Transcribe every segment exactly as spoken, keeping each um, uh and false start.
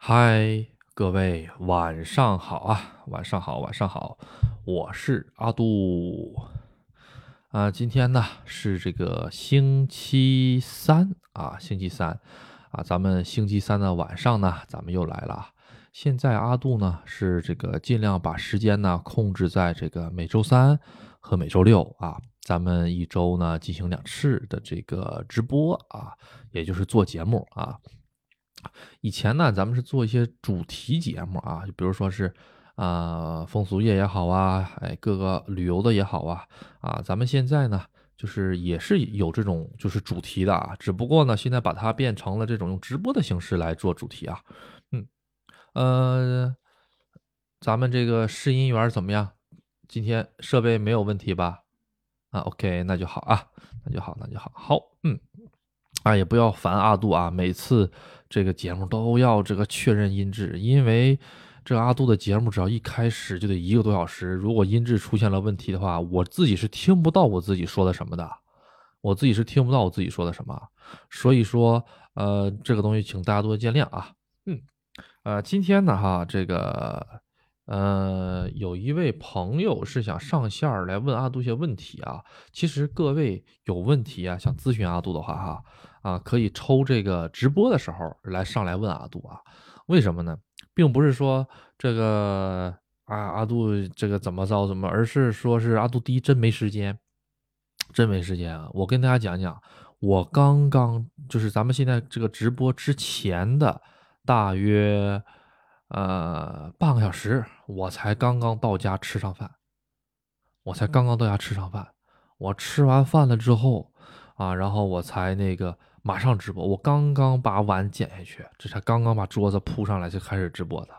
嗨，各位晚上好啊，晚上好，晚上好，我是阿杜啊。今天呢是这个星期三啊，星期三啊，咱们星期三的晚上呢，咱们又来了啊。现在阿杜呢是这个尽量把时间呢控制在这个每周三和每周六啊，咱们一周呢进行两次的这个直播啊，也就是做节目啊。以前呢咱们是做一些主题节目啊，就比如说是啊、呃、风俗业也好啊，哎各个旅游的也好啊啊，咱们现在呢就是也是有这种就是主题的啊，只不过呢现在把它变成了这种用直播的形式来做主题啊。嗯呃咱们这个试音员怎么样？今天设备没有问题吧？啊 OK， 那就好啊，那就好那就好好嗯。啊，也不要烦阿杜啊，每次这个节目都要这个确认音质，因为这个阿杜的节目只要一开始就得一个多小时，如果音质出现了问题的话，我自己是听不到我自己说的什么的，我自己是听不到我自己说的什么，所以说呃这个东西请大家多见谅啊。嗯呃今天呢哈这个呃有一位朋友是想上线来问阿杜一些问题啊，其实各位有问题啊想咨询阿杜的话哈啊，可以抽这个直播的时候来上来问阿杜啊。为什么呢？并不是说这个啊阿杜这个怎么着怎么，而是说是阿杜第一真没时间，真没时间啊。我跟大家讲讲，我刚刚就是咱们现在这个直播之前的大约呃半个小时，我才刚刚到家吃上饭，我才刚刚到家吃上饭，我吃完饭了之后啊，然后我才那个。马上直播，我刚刚把碗捡下去，这才刚刚把桌子铺上来就开始直播的，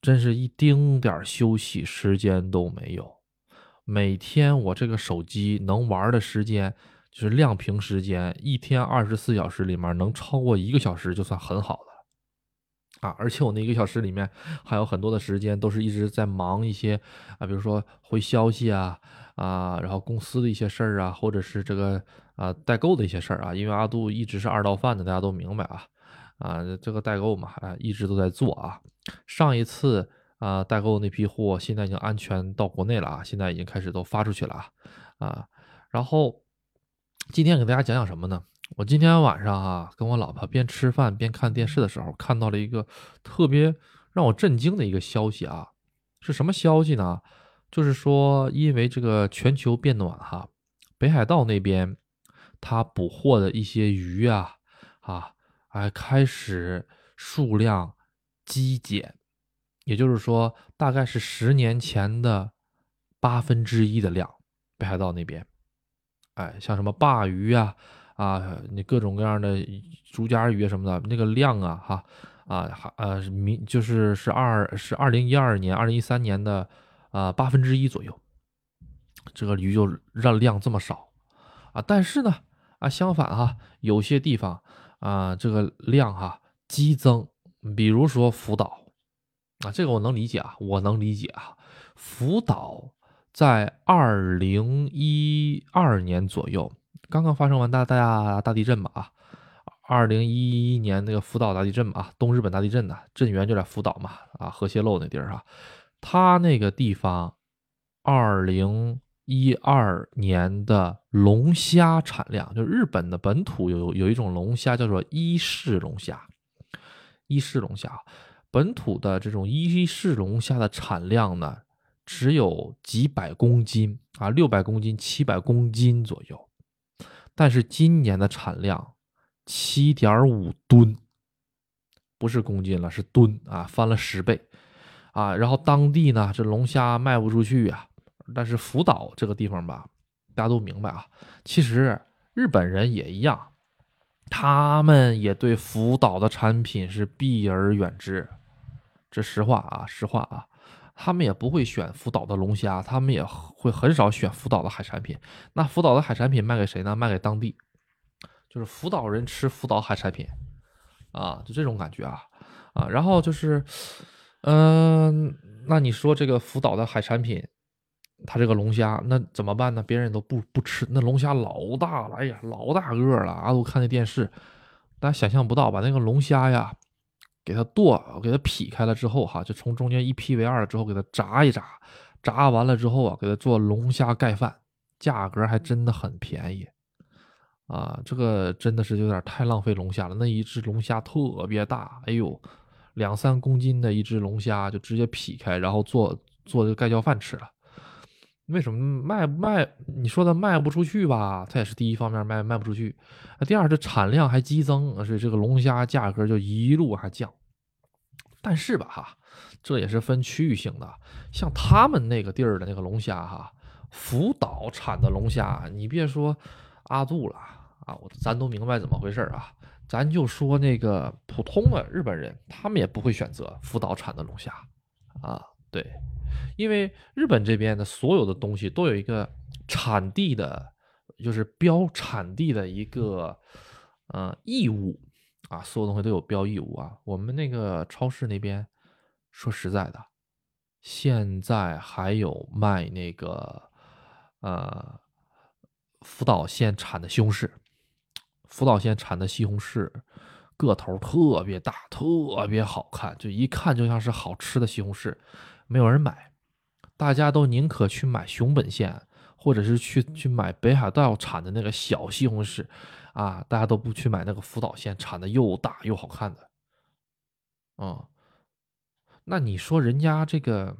真是一丁点休息时间都没有。每天我这个手机能玩的时间就是亮屏时间，一天二十四小时里面能超过一个小时就算很好了啊！而且我那一个小时里面还有很多的时间都是一直在忙一些啊，比如说回消息啊啊，然后公司的一些事儿啊，或者是这个。啊、呃，代购的一些事儿啊，因为阿杜一直是二道贩子，大家都明白啊，啊、呃，这个代购嘛，啊、呃，一直都在做啊。上一次啊、呃，代购那批货现在已经安全到国内了啊，现在已经开始都发出去了啊，啊，然后今天给大家讲讲什么呢？我今天晚上啊，跟我老婆边吃饭边看电视的时候，看到了一个特别让我震惊的一个消息啊，是什么消息呢？就是说，因为这个全球变暖哈，北海道那边。他捕获的一些鱼啊啊哎开始数量激减，也就是说大概是十年前的八分之一的量，北海道那边哎像什么鲅鱼啊啊你各种各样的竹夹鱼什么的那个量啊哈啊呃明就是是二是二零一二年二零一三年的啊八分之一左右，这个鱼就让量这么少啊，但是呢。啊，相反哈，有些地方啊、呃，这个量哈激增，比如说福岛啊，这个我能理解啊，我能理解啊。福岛在二零一二年左右刚刚发生完大大大地震嘛啊，二零一一年那个福岛大地震嘛啊，东日本大地震呢，震源就在福岛嘛啊，核泄漏那地儿啊，它那个地方二零。一二年的龙虾产量，就日本的本土有有一种龙虾叫做伊势龙虾，伊势龙虾本土的这种伊势龙虾的产量呢，只有几百公斤啊，六百公斤、七百公斤左右，但是今年的产量七点五吨，不是公斤了，是吨啊，翻了十倍啊，然后当地呢，这龙虾卖不出去啊。但是福岛这个地方吧，大家都明白啊。其实日本人也一样，他们也对福岛的产品是避而远之，这实话啊，实话啊。他们也不会选福岛的龙虾，他们也会很少选福岛的海产品。那福岛的海产品卖给谁呢？卖给当地，就是福岛人吃福岛海产品啊，就这种感觉啊啊。然后就是，嗯、呃，那你说这个福岛的海产品？他这个龙虾那怎么办呢？别人都不不吃，那龙虾老大了，哎呀，老大个了。阿杜看那电视，大家想象不到吧？那个龙虾呀，给它剁，给它劈开了之后哈，就从中间一劈为二了之后，给它炸一炸，炸完了之后啊，给它做龙虾盖饭，价格还真的很便宜啊，这个真的是有点太浪费龙虾了。那一只龙虾特别大，哎呦，两三公斤的一只龙虾就直接劈开，然后做做这个盖浇饭吃了。为什么卖不卖？你说它卖不出去吧，它也是第一方面卖卖不出去，第二这产量还激增，所以这个龙虾价格就一路还降。但是吧哈，这也是分区域性的，像他们那个地儿的那个龙虾哈，福岛产的龙虾，你别说阿杜了啊，我咱都明白怎么回事啊，咱就说那个普通的日本人，他们也不会选择福岛产的龙虾啊，对。因为日本这边的所有的东西都有一个产地的，就是标产地的一个呃义务啊，所有东西都有标义务啊。我们那个超市那边，说实在的，现在还有卖那个呃福岛县产的西红柿，福岛县产的西红柿个头特别大，特别好看，就一看就像是好吃的西红柿。没有人买，大家都宁可去买熊本县，或者是去去买北海道产的那个小西红柿啊，大家都不去买那个福岛县产的又大又好看的。嗯，那你说人家这个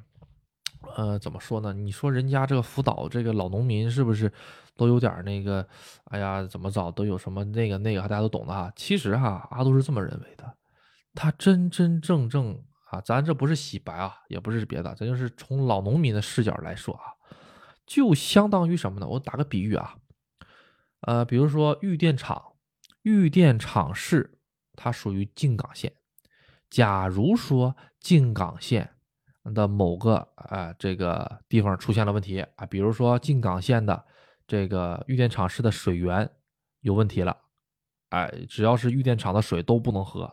呃怎么说呢，你说人家这个福岛这个老农民是不是都有点那个，哎呀怎么找都有什么那个那个大家都懂的哈。其实哈，阿杜是这么认为的，他真真正正啊，咱这不是洗白啊，也不是别的，咱就是从老农民的视角来说啊，就相当于什么呢？我打个比喻啊，呃，比如说玉电厂，玉电厂市它属于静冈县。假如说静冈县的某个啊、呃、这个地方出现了问题啊，比如说静冈县的这个玉电厂市的水源有问题了，哎、呃，只要是玉电厂的水都不能喝，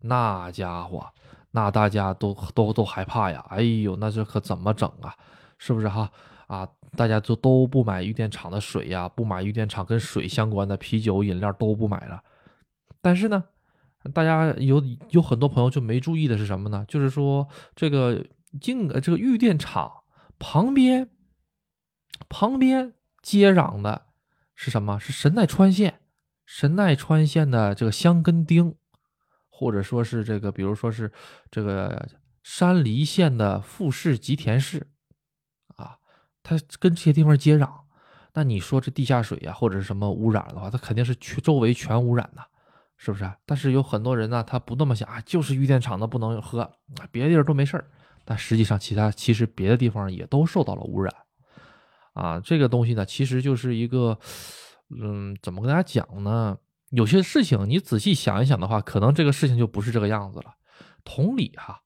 那家伙。那大家都都都害怕呀，哎呦，那这可怎么整啊？是不是哈？啊，大家就都不买玉电厂的水呀，不买玉电厂跟水相关的啤酒、饮料都不买了。但是呢，大家有有很多朋友就没注意的是什么呢？就是说这个静这个玉电厂旁边旁边接壤的是什么？是神奈川县，神奈川县的这个箱根町。或者说是这个，比如说是这个山梨县的富士吉田市，啊，它跟这些地方接壤，那你说这地下水呀、啊，或者是什么污染的话，它肯定是去周围全污染的，是不是？但是有很多人呢，他不那么想啊，就是玉电厂的不能喝，别的地儿都没事儿。但实际上，其他其实别的地方也都受到了污染，啊，这个东西呢，其实就是一个，嗯，怎么跟大家讲呢？有些事情你仔细想一想的话，可能这个事情就不是这个样子了。同理哈，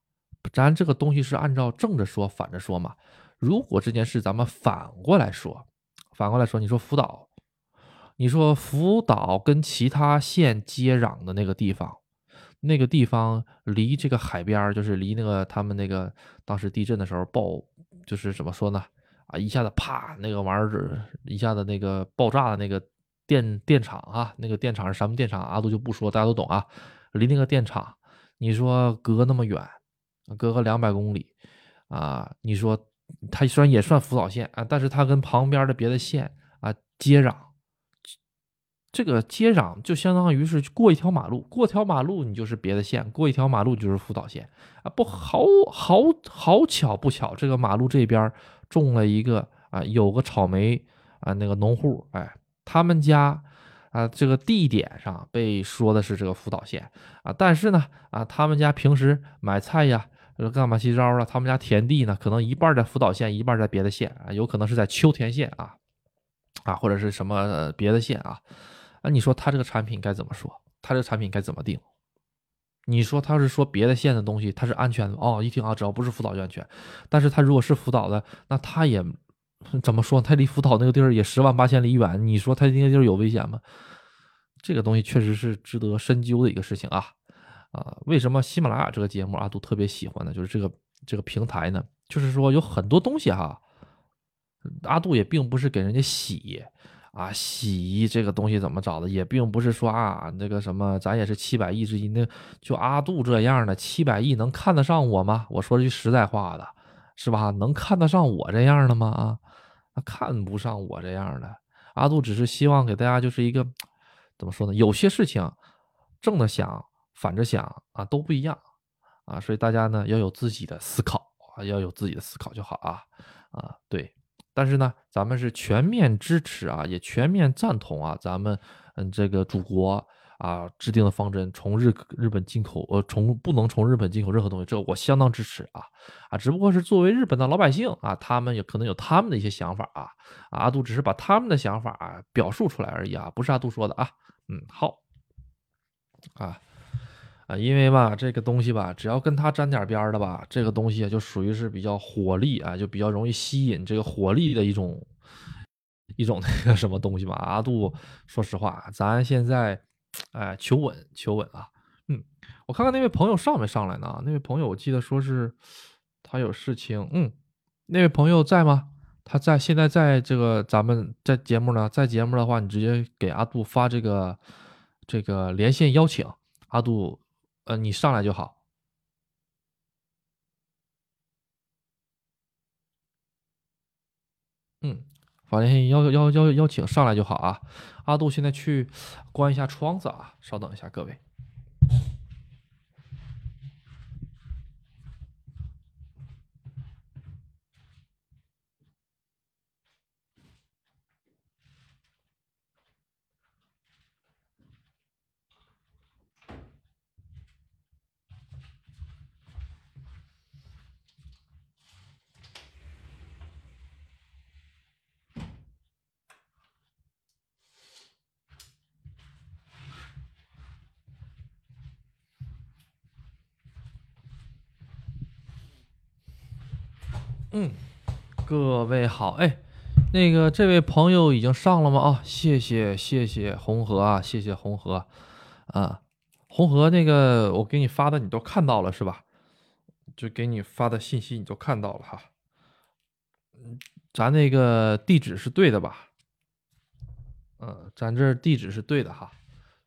咱这个东西是按照正着说反着说嘛。如果这件事咱们反过来说，反过来说，你说福岛，你说福岛跟其他县接壤的那个地方，那个地方离这个海边，就是离那个他们那个当时地震的时候爆，就是怎么说呢？啊，一下子啪那个玩意儿，一下子那个爆炸的那个。电电厂啊，那个电厂是什么电厂？阿杜就不说，大家都懂啊。离那个电厂，你说隔那么远，隔个两百公里啊，你说它虽然也算福岛县啊，但是它跟旁边的别的县啊接壤，这个接壤就相当于是过一条马路，过条马路你就是别的县，过一条马路就是福岛县啊。不好好好巧不巧，这个马路这边种了一个啊，有个草莓啊，那个农户哎。他们家啊，这个地点上被说的是这个福岛县啊，但是呢啊，他们家平时买菜呀，干嘛七糟了？他们家田地呢，可能一半在福岛县，一半在别的县啊，有可能是在秋田县啊啊，或者是什么别的县啊啊，你说他这个产品该怎么说？他这个产品该怎么定？你说他是说别的县的东西，他是安全的哦，一听啊，只要不是福岛就安全，但是他如果是福岛的，那他也。怎么说？他离福岛那个地儿也十万八千里远，你说他那个地儿有危险吗？这个东西确实是值得深究的一个事情啊！啊，为什么喜马拉雅这个节目阿杜特别喜欢呢？就是这个这个平台呢，就是说有很多东西哈，阿杜也并不是给人家洗啊，洗衣这个东西怎么找的，也并不是说啊那个什么，咱也是七百亿之一，那就阿杜这样的七百亿能看得上我吗？我说句实在话的，是吧？能看得上我这样的吗？啊，看不上我这样的。阿杜只是希望给大家就是一个怎么说呢？有些事情正着想、反着想啊都不一样啊，所以大家呢要有自己的思考啊，要有自己的思考就好啊啊对。但是呢，咱们是全面支持啊，也全面赞同啊，咱们嗯这个祖国啊制定的方针，从日日本进口呃从不能从日本进口任何东西，这个我相当支持啊啊，只不过是作为日本的老百姓啊，他们也可能有他们的一些想法啊，啊阿杜只是把他们的想法啊表述出来而已啊，不是阿杜说的啊，嗯好啊。啊，因为吧，这个东西吧，只要跟它沾点边的吧，这个东西就属于是比较火力啊，就比较容易吸引这个火力的一种一种那个什么东西吧。阿杜，说实话，咱现在，哎，求稳求稳啊。嗯，我看看那位朋友上没上来呢？那位朋友，我记得说是他有事情。嗯，那位朋友在吗？他在，现在在这个咱们在节目呢，在节目的话，你直接给阿杜发这个这个连线邀请，阿杜。呃，你上来就好。嗯，法联邀邀邀邀请上来就好啊。阿杜现在去关一下窗子啊，稍等一下各位。嗯，各位好，哎，那个这位朋友已经上了吗？啊，谢谢谢谢红河啊，谢谢红河啊，红河那个我给你发的你都看到了是吧？就给你发的信息你都看到了哈，嗯，咱那个地址是对的吧？嗯，咱这地址是对的哈，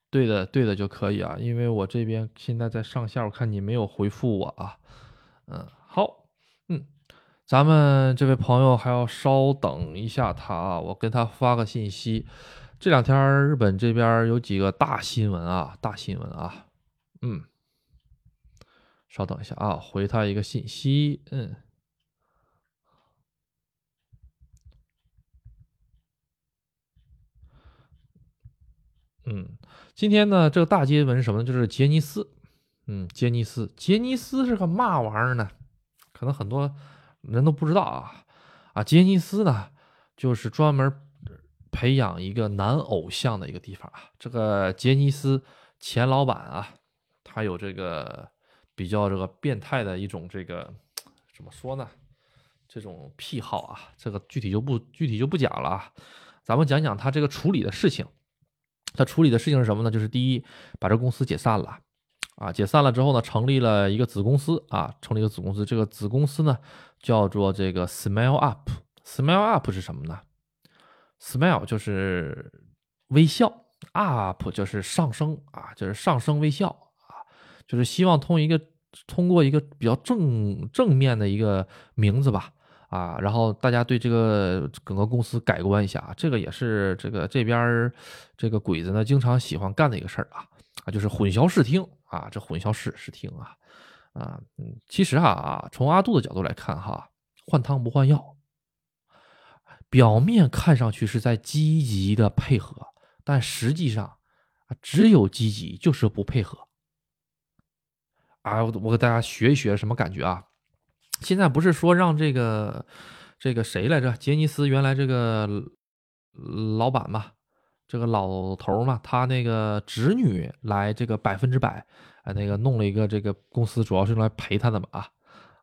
对的对的就可以啊，因为我这边现在在上线，我看你没有回复我啊，嗯，好。咱们这位朋友还要稍等一下他啊，我跟他发个信息。这两天日本这边有几个大新闻啊，大新闻啊，嗯，稍等一下啊，回他一个信息，嗯，嗯，今天呢这个大新闻是什么呢？就是杰尼斯，嗯，杰尼斯，杰尼斯是个嘛玩意儿呢？可能很多人都不知道啊啊！杰尼斯呢，就是专门培养一个男偶像的一个地方啊。这个杰尼斯前老板啊，他有这个比较这个变态的一种这个怎么说呢？这种癖好啊，这个具体就不具体就不讲了啊。咱们讲讲他这个处理的事情。他处理的事情是什么呢？就是第一，把这公司解散了。啊，解散了之后呢，成立了一个子公司啊，成立一个子公司。这个子公司呢，叫做这个 Smile Up。Smile Up 是什么呢 ？Smile 就是微笑 ，Up 就是上升啊，就是上升微笑啊，就是希望通一个通过一个比较正正面的一个名字吧啊，然后大家对这个整个公司改观一下啊，这个也是这个这边这个鬼子呢经常喜欢干的一个事儿啊。啊，就是混淆视听啊，这混淆视视听啊，啊，嗯，其实啊，从阿杜的角度来看哈，换汤不换药，表面看上去是在积极的配合，但实际上啊，只有积极就是不配合。啊，我给大家学一学什么感觉啊？现在不是说让这个这个谁来着？杰尼斯原来这个老板嘛。这个老头嘛，他那个侄女来这个百分之百，哎，那个弄了一个这个公司，主要是用来陪他的嘛啊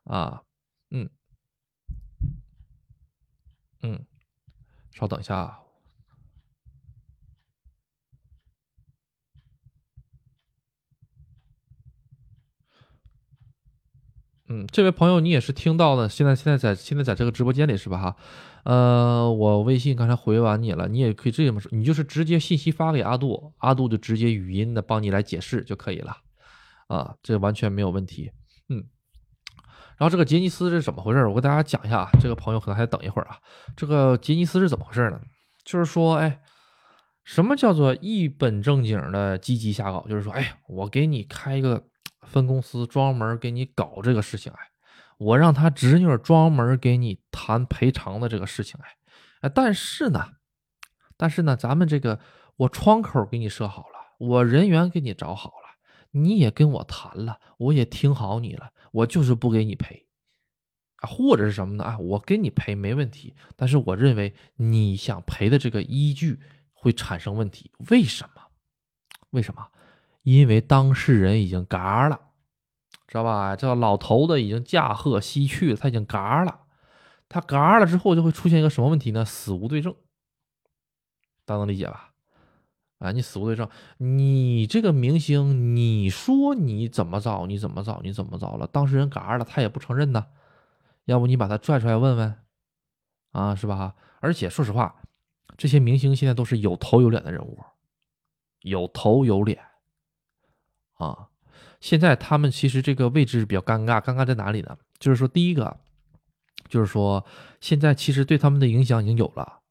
啊，嗯嗯，稍等一下啊，嗯，这位朋友你也是听到了，现在现在在现在在这个直播间里是吧哈？呃，我微信刚才回完你了，你也可以这么说，你就是直接信息发给阿杜，阿杜就直接语音的帮你来解释就可以了，啊，这完全没有问题。嗯，然后这个杰尼斯是怎么回事？我跟大家讲一下啊，这个朋友可能还等一会儿啊。这个杰尼斯是怎么回事呢？就是说，哎，什么叫做一本正经的积极瞎搞？就是说，哎，我给你开一个分公司专门给你搞这个事情，哎，我让他侄女专门给你谈赔偿的这个事情，哎，但是呢，但是呢，咱们这个我窗口给你设好了，我人员给你找好了，你也跟我谈了，我也听好你了，我就是不给你赔，啊，或者是什么呢？啊，我给你赔没问题，但是我认为你想赔的这个依据会产生问题，为什么？为什么？因为当事人已经嘎了，知道吧？这老头子已经驾鹤西去了，他已经嘎了。他嘎了之后就会出现一个什么问题呢？死无对证。大家能理解吧？啊，你死无对证，你这个明星，你说你怎么着，你怎么着，你怎么着了？当事人嘎了，他也不承认呢。要不你把他拽出来问问，啊，是吧？而且说实话，这些明星现在都是有头有脸的人物，有头有脸。啊，现在他们其实这个位置比较尴尬，尴尬在哪里呢？就是说，第一个，就是说现在其实对他们的影响已经有了。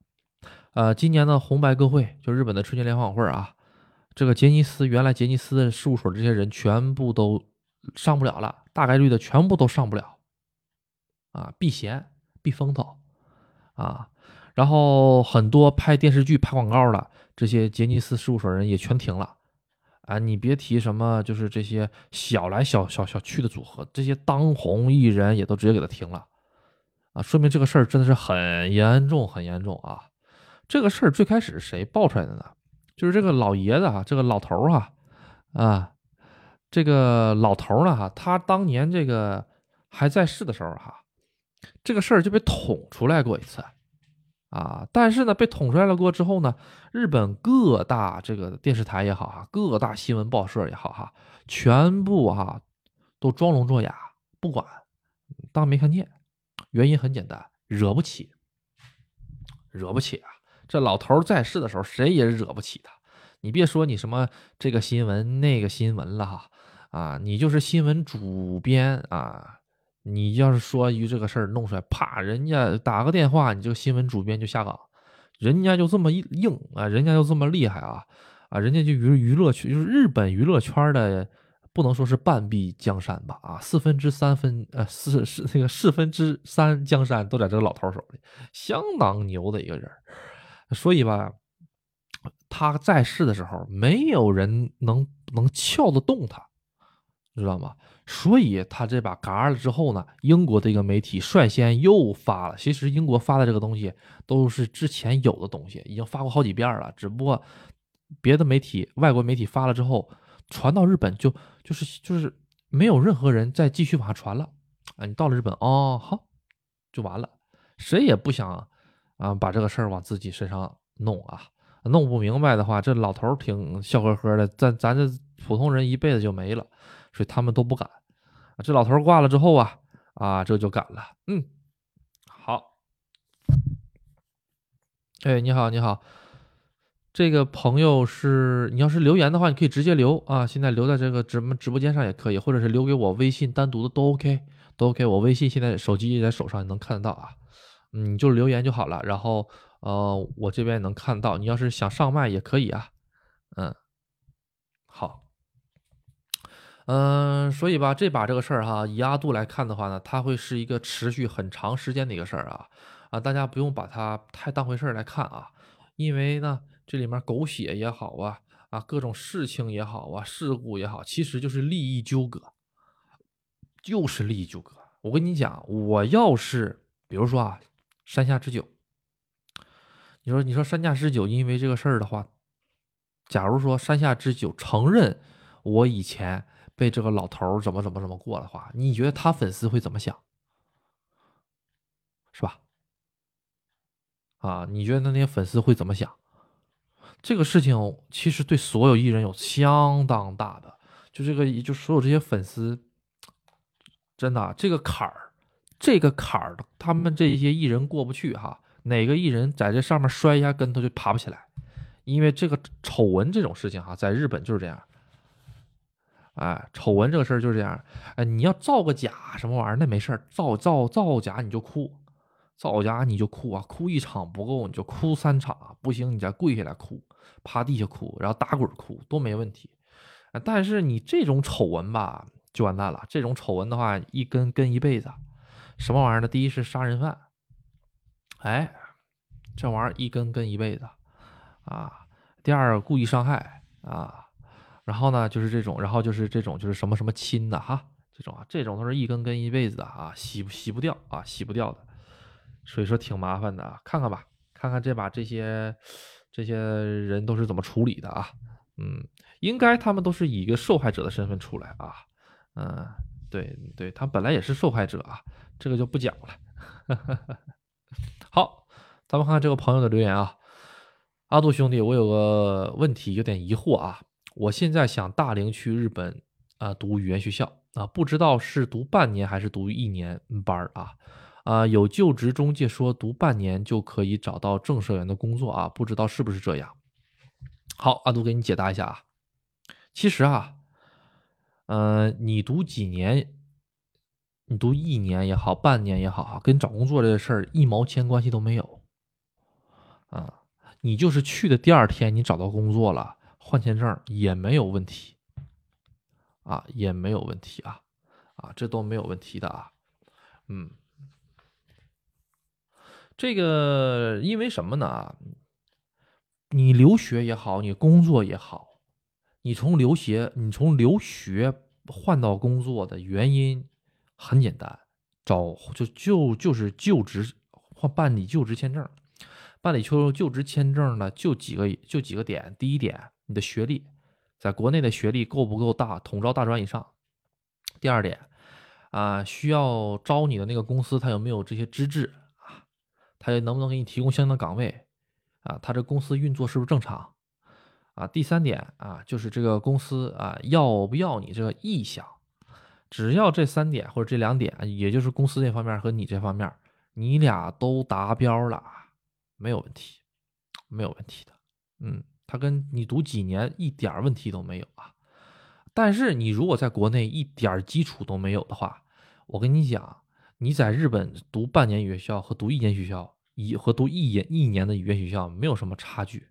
呃，今年的红白歌会，就日本的春节联欢晚会啊，这个杰尼斯原来杰尼斯的事务所这些人全部都上不了了，大概率的全部都上不了，啊，避嫌、避风头，啊，然后很多拍电视剧、拍广告的这些杰尼斯事务所人也全停了。啊，你别提什么，就是这些小来小小小去的组合，这些当红艺人也都直接给他停了，啊，说明这个事儿真的是很严重，很严重啊！这个事儿最开始是谁爆出来的呢？就是这个老爷子啊，这个老头啊，啊，这个老头呢、啊、哈，他当年这个还在世的时候哈、啊，这个事儿就被捅出来过一次。啊，但是呢，被捅出来了过之后呢，日本各大这个电视台也好哈，各大新闻报社也好哈，全部哈、啊、都装聋作哑，不管，当没看见。原因很简单，惹不起，惹不起啊！这老头在世的时候，谁也惹不起他。你别说你什么这个新闻那个新闻了哈，啊，你就是新闻主编啊。你要是说于这个事儿弄出来，啪，人家打个电话，你这个新闻主编就下岗，人家就这么硬啊，人家就这么厉害啊，啊，人家就娱乐圈，就是日本娱乐圈的，不能说是半壁江山吧，啊，四分之三分，呃，四是那个四分之三江山都在这个老头手里，相当牛的一个人，所以吧，他在世的时候，没有人能能撬得动他。知道吗？所以他这把嘎了之后呢，英国的一个媒体率先又发了。其实英国发的这个东西都是之前有的东西，已经发过好几遍了。只不过别的媒体、外国媒体发了之后，传到日本就就是就是没有任何人再继续往下传了。啊，你到了日本哦，好，就完了。谁也不想啊把这个事儿往自己身上弄啊，弄不明白的话，这老头挺笑呵呵的，咱咱这普通人一辈子就没了。所以他们都不敢，啊，这老头挂了之后啊，啊，这就敢了。嗯，好。哎，你好，你好，这个朋友是你要是留言的话，你可以直接留啊，现在留在这个直直播间上也可以，或者是留给我微信单独的都 OK， 都 OK。我微信现在手机在手上，你能看得到啊，嗯，你就留言就好了。然后呃，我这边也能看到，你要是想上麦也可以啊，嗯，好。嗯，所以吧，这把这个事儿哈，以阿杜来看的话呢，它会是一个持续很长时间的一个事儿啊啊，大家不用把它太当回事儿来看啊，因为呢，这里面狗血也好啊啊，各种事情也好啊，事故也好，其实就是利益纠葛，就是利益纠葛。我跟你讲，我要是比如说啊，山下智久，你说你说山下智久因为这个事儿的话，假如说山下智久承认我以前。被这个老头怎么怎么怎么过的话，你觉得他粉丝会怎么想？是吧？啊，你觉得那些粉丝会怎么想？这个事情其实对所有艺人有相当大的，就这个，就所有这些粉丝真的这个坎儿，这个坎儿他们这些艺人过不去哈，哪个艺人在这上面摔一下跟头就爬不起来，因为这个丑闻这种事情哈，在日本就是这样。哎，丑闻这个事儿就是这样。哎，你要造个假什么玩意儿那没事儿，造造造假你就哭，造假你就哭啊，哭一场不够你就哭三场啊，不行你再跪下来哭，趴地下哭，然后打滚哭都没问题。但是你这种丑闻吧就完蛋了，这种丑闻的话一跟跟一辈子，什么玩意儿呢？第一是杀人犯，哎，这玩意儿一跟跟一辈子啊。第二故意伤害啊。然后呢就是这种，然后就是这种就是什么什么亲的哈，这种啊，这种都是一根根一辈子的啊，洗洗不掉啊，洗不掉的，所以说挺麻烦的啊。看看吧，看看这把这些这些人都是怎么处理的啊。嗯，应该他们都是以一个受害者的身份出来啊。嗯，对对，他本来也是受害者啊，这个就不讲了。呵呵，好，咱们看看这个朋友的留言啊。阿杜兄弟，我有个问题有点疑惑啊。我现在想大龄去日本啊、呃、读语言学校啊，不知道是读半年还是读一年班啊。啊，有就职中介说读半年就可以找到正社员的工作啊，不知道是不是这样。好，阿杜给你解答一下啊。其实啊，呃，你读几年，你读一年也好，半年也好啊，跟找工作这事儿一毛钱关系都没有啊。你就是去的第二天你找到工作了，换签证也没有问题啊，也没有问题啊，啊，这都没有问题的啊。嗯，这个因为什么呢？你留学也好，你工作也好，你从留学你从留学换到工作的原因很简单，找就就就是就职换办理就职签证，办理就就职签证呢，就几个就几个点，第一点。你的学历在国内的学历够不够大，统招大专以上。第二点啊、呃，需要招你的那个公司它有没有这些资质啊，它能不能给你提供相应的岗位啊，它这公司运作是不是正常啊。第三点啊，就是这个公司啊要不要你这个意向。只要这三点或者这两点，也就是公司这方面和你这方面你俩都达标了，没有问题，没有问题的。嗯，他跟你读几年一点问题都没有啊。但是你如果在国内一点基础都没有的话，我跟你讲，你在日本读半年语言学校和读一年学校和读一年一年的语言学校没有什么差距，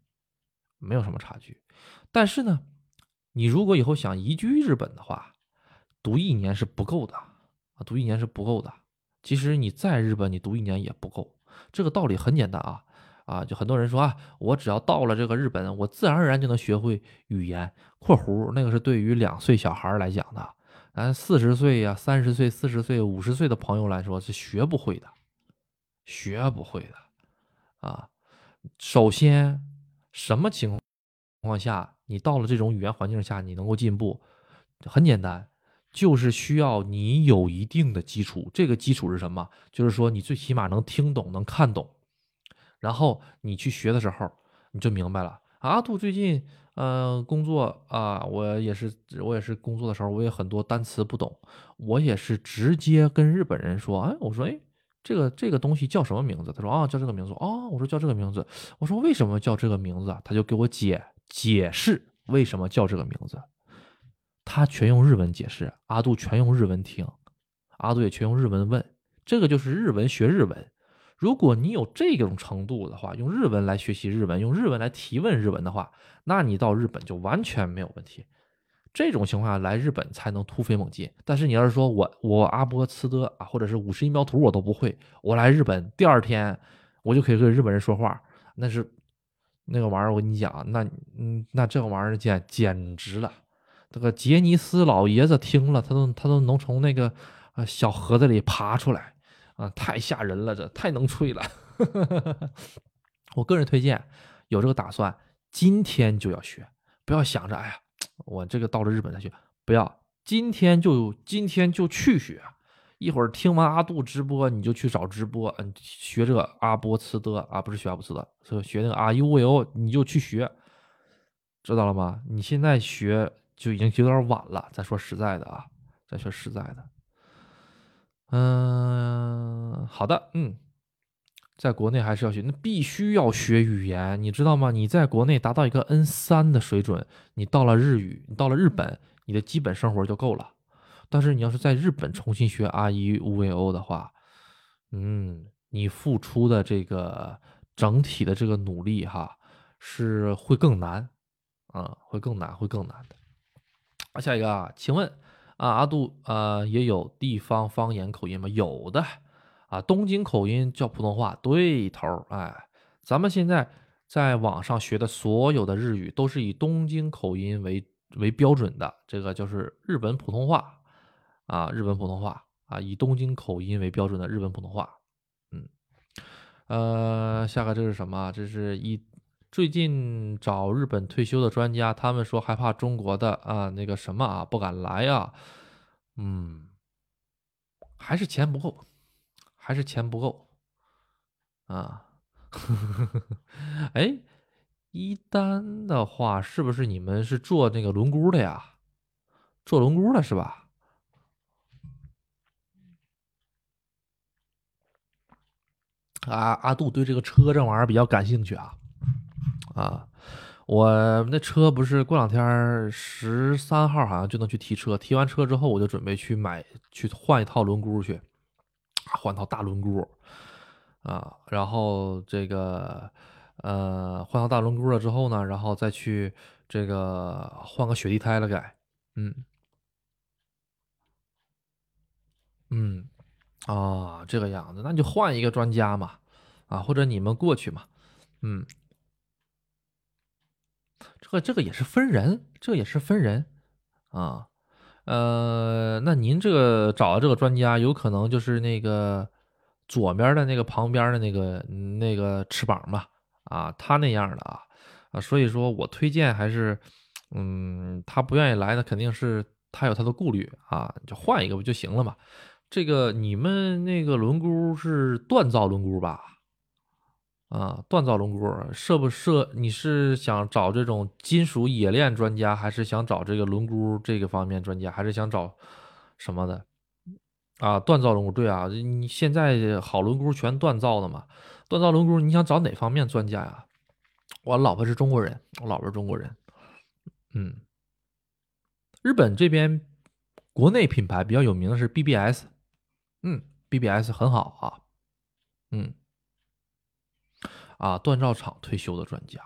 没有什么差距。但是呢，你如果以后想移居日本的话，读一年是不够的啊，读一年是不够的。其实你在日本你读一年也不够，这个道理很简单啊。啊，就很多人说啊，我只要到了这个日本，我自然而然就能学会语言。括弧那个是对于两岁小孩来讲的，咱四十岁呀、三十岁、四十岁、五十岁的朋友来说是学不会的，学不会的啊。首先，什么情况下你到了这种语言环境下你能够进步？很简单，就是需要你有一定的基础。这个基础是什么？就是说你最起码能听懂、能看懂。然后你去学的时候你就明白了。阿杜最近呃工作啊，我也是我也是工作的时候，我也很多单词不懂，我也是直接跟日本人说，哎，我说哎这个这个东西叫什么名字？他说啊叫这个名字，啊我说叫这个名字，我说为什么叫这个名字啊？他就给我解解释为什么叫这个名字。他全用日文解释，阿杜全用日文听，阿杜也全用日文问，这个就是日文学日文。如果你有这种程度的话，用日文来学习日文，用日文来提问日文的话，那你到日本就完全没有问题。这种情况下来日本才能突飞猛进。但是你要是说我我阿波茨的啊，或者是五十音标图我都不会，我来日本第二天我就可以跟日本人说话，那是那个玩意儿，我跟你讲，那嗯那这个玩意儿简简直了。这个杰尼斯老爷子听了，他都他都能从那个呃小盒子里爬出来。啊，太吓人了，这太能吹了。我个人推荐，有这个打算，今天就要学，不要想着，哎呀，我这个到了日本再学，不要，今天就今天就去学。一会儿听完阿杜直播，你就去找直播，嗯，学这个阿波茨的啊，不是学阿波茨的，学那个 R U O， 你就去学，知道了吗？你现在学就已经有点晚了，咱说实在的啊，咱说实在的。嗯，好的，嗯，在国内还是要学，那必须要学语言，你知道吗？你在国内达到一个 N 三 的水准，你到了日语，你到了日本，你的基本生活就够了。但是你要是在日本重新学 R 一 U V O 的话，嗯，你付出的这个整体的这个努力哈，是会更难啊，会更难，会更难的。啊，下一个啊，请问啊，阿杜呃也有地方方言口音吗？有的啊，东京口音叫普通话，对头，哎，咱们现在在网上学的所有的日语都是以东京口音为为标准的，这个就是日本普通话。啊，日本普通话啊，以东京口音为标准的日本普通话，嗯，呃，下个这是什么？这是一最近找日本退休的专家，他们说害怕中国的啊那个什么啊不敢来啊，嗯，还是钱不够，还是钱不够啊，哎，一单的话是不是你们是做那个轮毂的呀？做轮毂的是吧？啊，阿杜对这个车这玩意儿比较感兴趣啊，啊，我那车不是过两天十三号好像就能去提车，提完车之后我就准备去买去换一套轮毂去，换套大轮毂，啊，然后这个呃换套大轮毂了之后呢，然后再去这个换个雪地胎了改，嗯，嗯。啊，这个样子，那你就换一个专家嘛，啊，或者你们过去嘛，嗯，这个这个也是分人，这个、也是分人啊，呃，那您这个找的这个专家，有可能就是那个左边的那个旁边的那个那个翅膀吧，啊，他那样的啊，啊，所以说我推荐还是，嗯，他不愿意来呢，肯定是他有他的顾虑啊，就换一个不就行了嘛。这个你们那个轮毂是锻造轮毂吧？啊，锻造轮毂设不设？你是想找这种金属冶炼专家，还是想找这个轮毂这个方面专家，还是想找什么的？啊，锻造轮毂，对啊，你现在好轮毂全锻造的嘛？锻造轮毂，你想找哪方面专家呀？我老婆是中国人，我老婆是中国人，嗯，日本这边国内品牌比较有名的是 B B S。嗯 ，B B S 很好啊，嗯，啊，锻造厂退休的专家，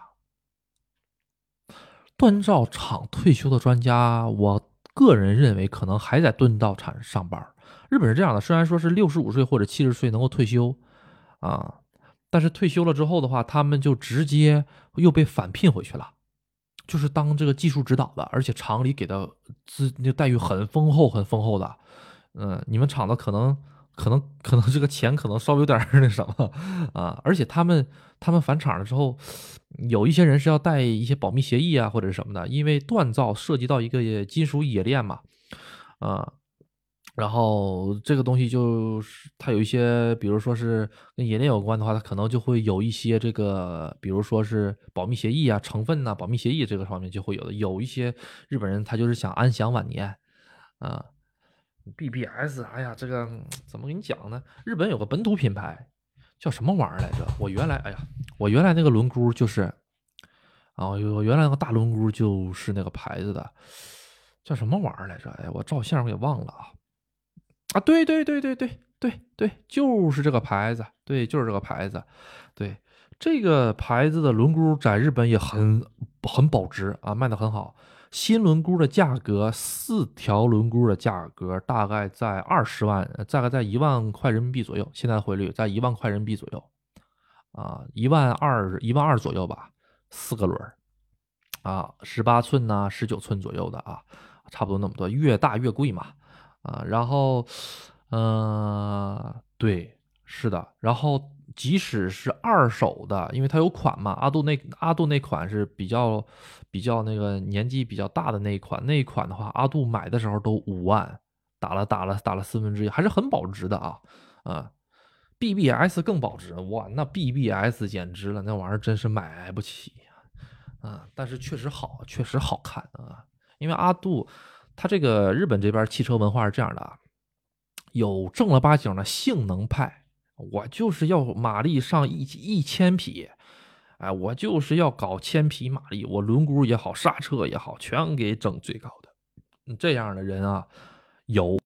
锻造厂退休的专家，我个人认为可能还在锻造厂上班。日本是这样的，虽然说是六十五岁或者七十岁能够退休啊，但是退休了之后的话，他们就直接又被返聘回去了，就是当这个技术指导的，而且厂里给的资待遇很丰厚，很丰厚的。嗯，你们厂子可能可能可能这个钱可能稍微有点那什么啊，而且他们他们返厂了之后，有一些人是要带一些保密协议啊或者是什么的，因为锻造涉及到一个金属冶炼嘛，啊，然后这个东西就是它有一些，比如说是跟冶炼有关的话，它可能就会有一些这个，比如说是保密协议啊、成分呐、啊、保密协议这个方面就会有的。有一些日本人他就是想安享晚年啊。B B S， 哎呀，这个怎么给你讲呢？日本有个本土品牌叫什么玩意儿来着？我原来，哎呀，我原来那个轮毂就是，啊，我原来那个大轮毂就是那个牌子的，叫什么玩意儿来着？哎，我照相我给忘了啊！啊，对对对对对对对，就是这个牌子，对，就是这个牌子，对，这个牌子的轮毂在日本也很很保值啊，卖的很好。新轮毂的价格，四条轮毂的价格大概在二十万，大概在一万块人民币左右。现在汇率在一万块人民币左右，啊，一万二，一万二左右吧。四个轮儿，啊，十八寸呐、啊，十九寸左右的啊，差不多那么多。越大越贵嘛，啊，然后，呃，对，是的，然后。即使是二手的，因为它有款嘛，阿杜那阿杜那款是比较比较那个年纪比较大的那一款，那一款的话，阿杜买的时候都五万，打了打了打了四分之一，还是很保值的啊啊 ！B B S 更保值，哇，那 B B S 简直了，那玩意儿真是买不起啊！但是确实好，确实好看啊，因为阿杜他这个日本这边汽车文化是这样的啊。有正儿八经的性能派，我就是要马力上一一千匹，哎，我就是要搞千匹马力，我轮毂也好，刹车也好，全给整最高的。这样的人啊，有，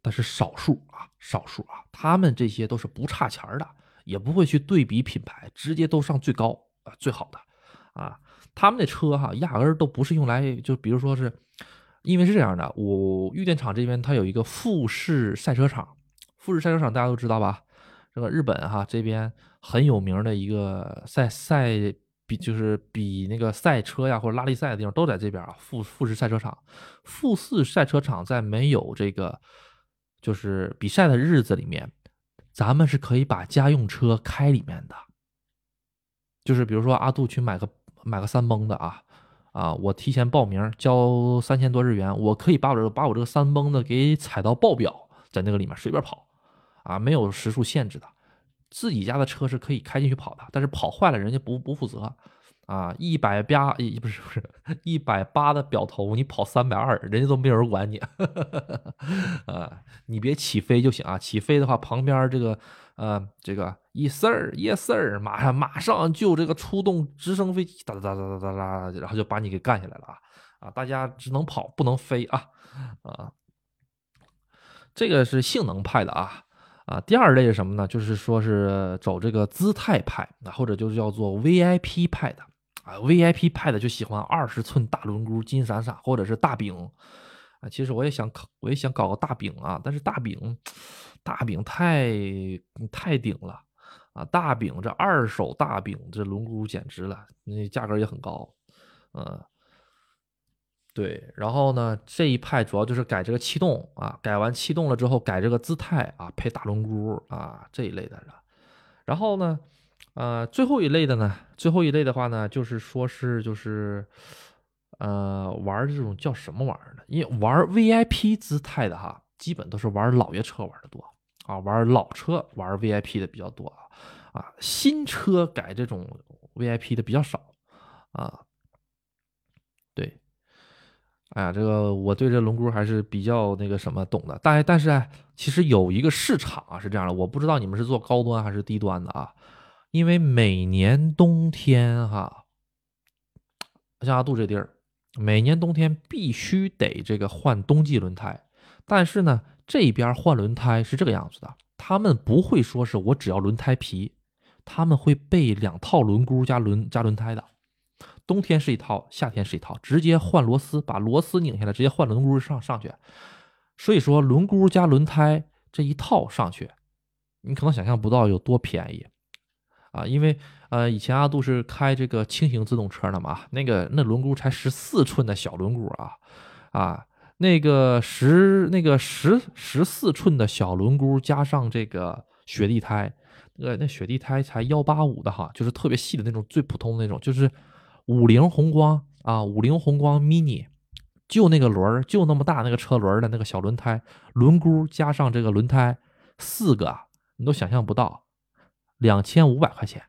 但是少数啊，少数啊，他们这些都是不差钱的，也不会去对比品牌，直接都上最高啊，最好的啊。他们的车哈、啊，压根儿都不是用来，就比如说是。因为是这样的，我玉电厂这边它有一个富士赛车场，富士赛车场大家都知道吧？这个日本哈这边很有名的一个赛赛比就是比那个赛车呀或者拉力赛的地方都在这边啊。富富士赛车场，富士赛车场在没有这个就是比赛的日子里面，咱们是可以把家用车开里面的，就是比如说阿杜去买个买个三蹦的啊。啊，我提前报名交三千多日元，我可以把我这个把我这个三蹦的给踩到爆表，在那个里面随便跑，啊，没有时速限制的，自己家的车是可以开进去跑的，但是跑坏了人家不不负责，啊，一百八不是不是一百八的表头你跑三百二，人家都没有人管你，呵呵啊，你别起飞就行啊，起飞的话旁边这个呃这个 yes sir yes sir 马上马上就这个出动直升飞机哒哒哒哒哒哒，然后就把你给干下来了啊啊！大家只能跑不能飞啊啊！这个是性能派的啊啊！第二类是什么呢？就是说是走这个姿态派啊，或者就叫做 V I P 派的啊 ，V I P 派的就喜欢二十寸大轮毂金闪闪，或者是大饼。啊，其实我也想搞，我也想搞个大饼啊，但是大饼，大饼太太顶了啊！大饼这二手大饼这轮毂简直了，那价格也很高，嗯，对。然后呢，这一派主要就是改这个气动啊，改完气动了之后改这个姿态啊，配大轮毂啊这一类的了。然后呢，呃，最后一类的呢，最后一类的话呢，就是说是就是。呃，玩这种叫什么玩意儿呢？因为玩 V I P 姿态的哈，基本都是玩老爷车玩的多啊，玩老车玩 V I P 的比较多啊，啊，新车改这种 V I P 的比较少啊。对，哎呀，这个我对这轮毂还是比较那个什么懂的，但但是、啊、其实有一个市场啊是这样的，我不知道你们是做高端还是低端的啊，因为每年冬天哈，像阿杜这地儿。每年冬天必须得这个换冬季轮胎，但是呢，这边换轮胎是这个样子的，他们不会说是我只要轮胎皮，他们会备两套轮毂加轮加轮胎的，冬天是一套，夏天是一套，直接换螺丝，把螺丝拧下来，直接换轮毂上上去。所以说，轮毂加轮胎这一套上去，你可能想象不到有多便宜。啊，因为呃，以前阿杜是开这个轻型自动车的嘛，那个那轮毂才十四寸的小轮毂啊，啊，那个十那个十十四寸的小轮毂加上这个雪地胎，那个那雪地胎才幺八五的哈，就是特别细的那种，最普通的那种，就是五菱宏光啊，五菱宏光 mini， 就那个轮就那么大那个车轮的那个小轮胎，轮毂加上这个轮胎四个，你都想象不到。两千五百块钱，